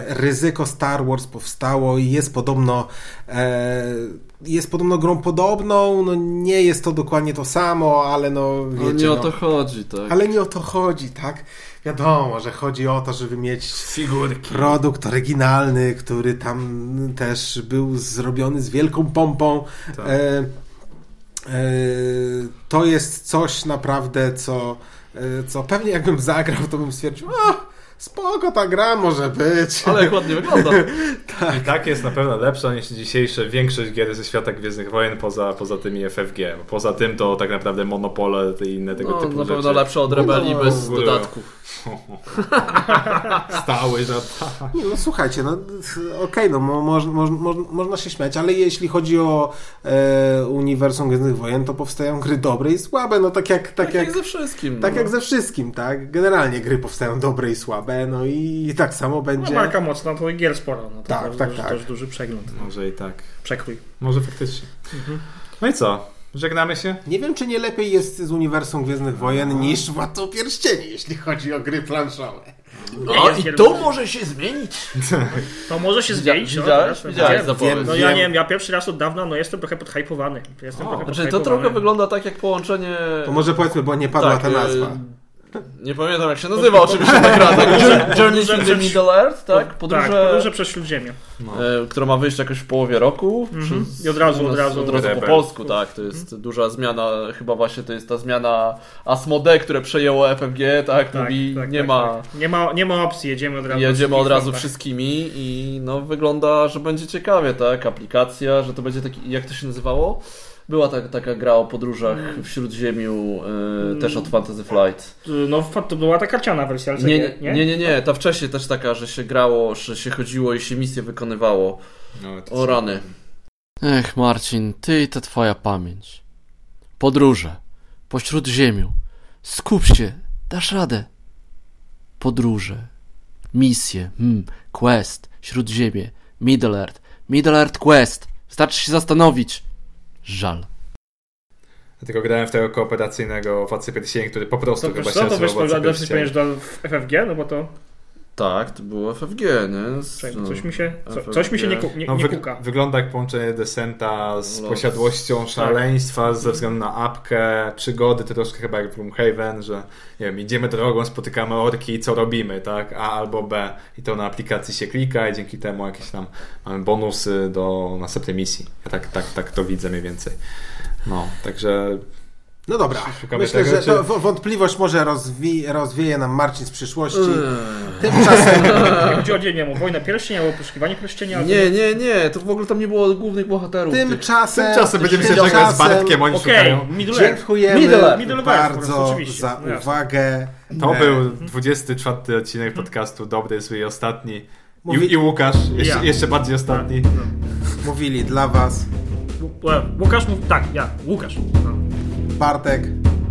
Ryzyko Star Wars powstało i jest podobno grą podobną, no nie jest to dokładnie to samo, ale no wiecie, ale nie o to chodzi, tak? Wiadomo, że chodzi o to, żeby mieć figurki. Produkt oryginalny, który tam też był zrobiony z wielką pompą. Tak. To jest coś naprawdę, co pewnie jakbym zagrał, to bym stwierdził, spoko ta gra może być. Ale jak ładnie wygląda. Tak. I tak jest na pewno lepsza niż dzisiejsze większość gier ze świata Gwiezdnych Wojen poza tymi FFG. Poza tym to tak naprawdę Monopole i inne tego typu rzeczy. No na pewno lepsza od Rebelii bez dodatków. Stały żart. Nie, no słuchajcie, no okej, no można się śmiać, ale jeśli chodzi o uniwersum Gwiezdnych Wojen, to powstają gry dobre i słabe, no tak jak ze wszystkim. Tak jak ze wszystkim, tak? Generalnie gry powstają dobre i słabe, no i tak samo będzie. No marka mocna, to gier sporo. No, to tak. Też duży przegląd. Może i tak. Przekrój. Może faktycznie. Mhm. No i co? Żegnamy się? Nie wiem, czy nie lepiej jest z uniwersum Gwiezdnych Wojen niż Władcą Pierścieni, jeśli chodzi o gry planszowe. No i to może się zmienić. To może się zmienić. Widziałem. No ja nie wiem, ja pierwszy raz od dawna jestem trochę podhypowany. Znaczy to trochę wygląda tak jak połączenie... To może powiedzmy, bo nie padła ta nazwa. Nie pamiętam jak się nazywa oczywiście ta gra. Tak? Journey to the Middle Earth, tak? Podróże przez Śródziemie. No. Która ma wyjść jakoś w połowie roku. I od razu po polsku, tak. To jest duża zmiana, chyba właśnie to jest ta zmiana Asmodee, które przejęło FFG, tak? Mówi, nie ma opcji, jedziemy od razu wszystkimi i no wygląda, że będzie ciekawie, tak? Aplikacja, że to będzie taki, jak to się nazywało? Była taka gra o podróżach w Śródziemiu, też od Fantasy Flight. No to była ta karciana wersja, ale nie, ta wcześniej też taka, że się grało, że się chodziło i się misje wykonywało. No, o rany. Ech Marcin, ty i ta twoja pamięć. Podróże. Po Śródziemiu. Skup się, dasz radę. Podróże. Misje. Quest. Śródziemie. Middle Earth. Middle Earth Quest. Wystarczy się zastanowić. Żal. Ja tylko grałem w tego kooperacyjnego Władcy Pierścieni, który po prostu chyba się nazywał Władcy Pierścieni. To wiesz, FFG, no bo to... Tak, to było FFG, nie? Coś mi się nie kuka. Wygląda jak połączenie Descenta z posiadłością, szaleństwa ze względu na apkę, przygody, troszkę chyba jak Gloomhaven, że nie wiem, idziemy drogą, spotykamy orki i co robimy, tak? A albo B. I to na aplikacji się klika i dzięki temu jakieś tam mamy bonusy do następnej misji. Ja tak to widzę mniej więcej. No, także... No dobra, myślę, tego, że to wątpliwość może rozwieje nam Marcin z przyszłości. Tymczasem... nie było Wojna Pierścienia, albo Poszukiwanie Pierścienia. Nie, to w ogóle tam nie było głównych bohaterów. Tymczasem będziemy się czekać z Bartkiem, oni szukają. Dziękujemy bardzo za uwagę. To był 24 odcinek podcastu Dobry, Zły i Ostatni. I Łukasz, jeszcze bardziej ostatni. Mówili dla was. Łukasz mówi... Tak, ja, Łukasz. Bartek.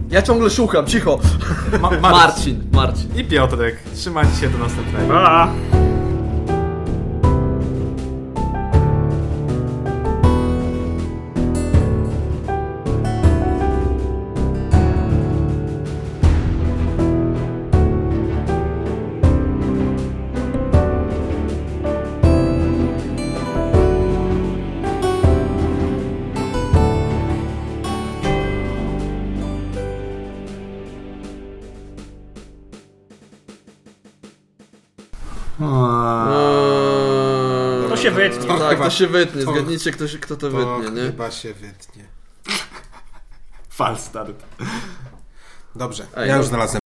Ja ciągle szukam, cicho. Marcin. I Piotrek. Trzymajcie się do następnego. Pa! To się wytnie, zgadnijcie kto to wytnie, nie? Chyba się wytnie. Falstart. Dobrze, ja już znalazłem.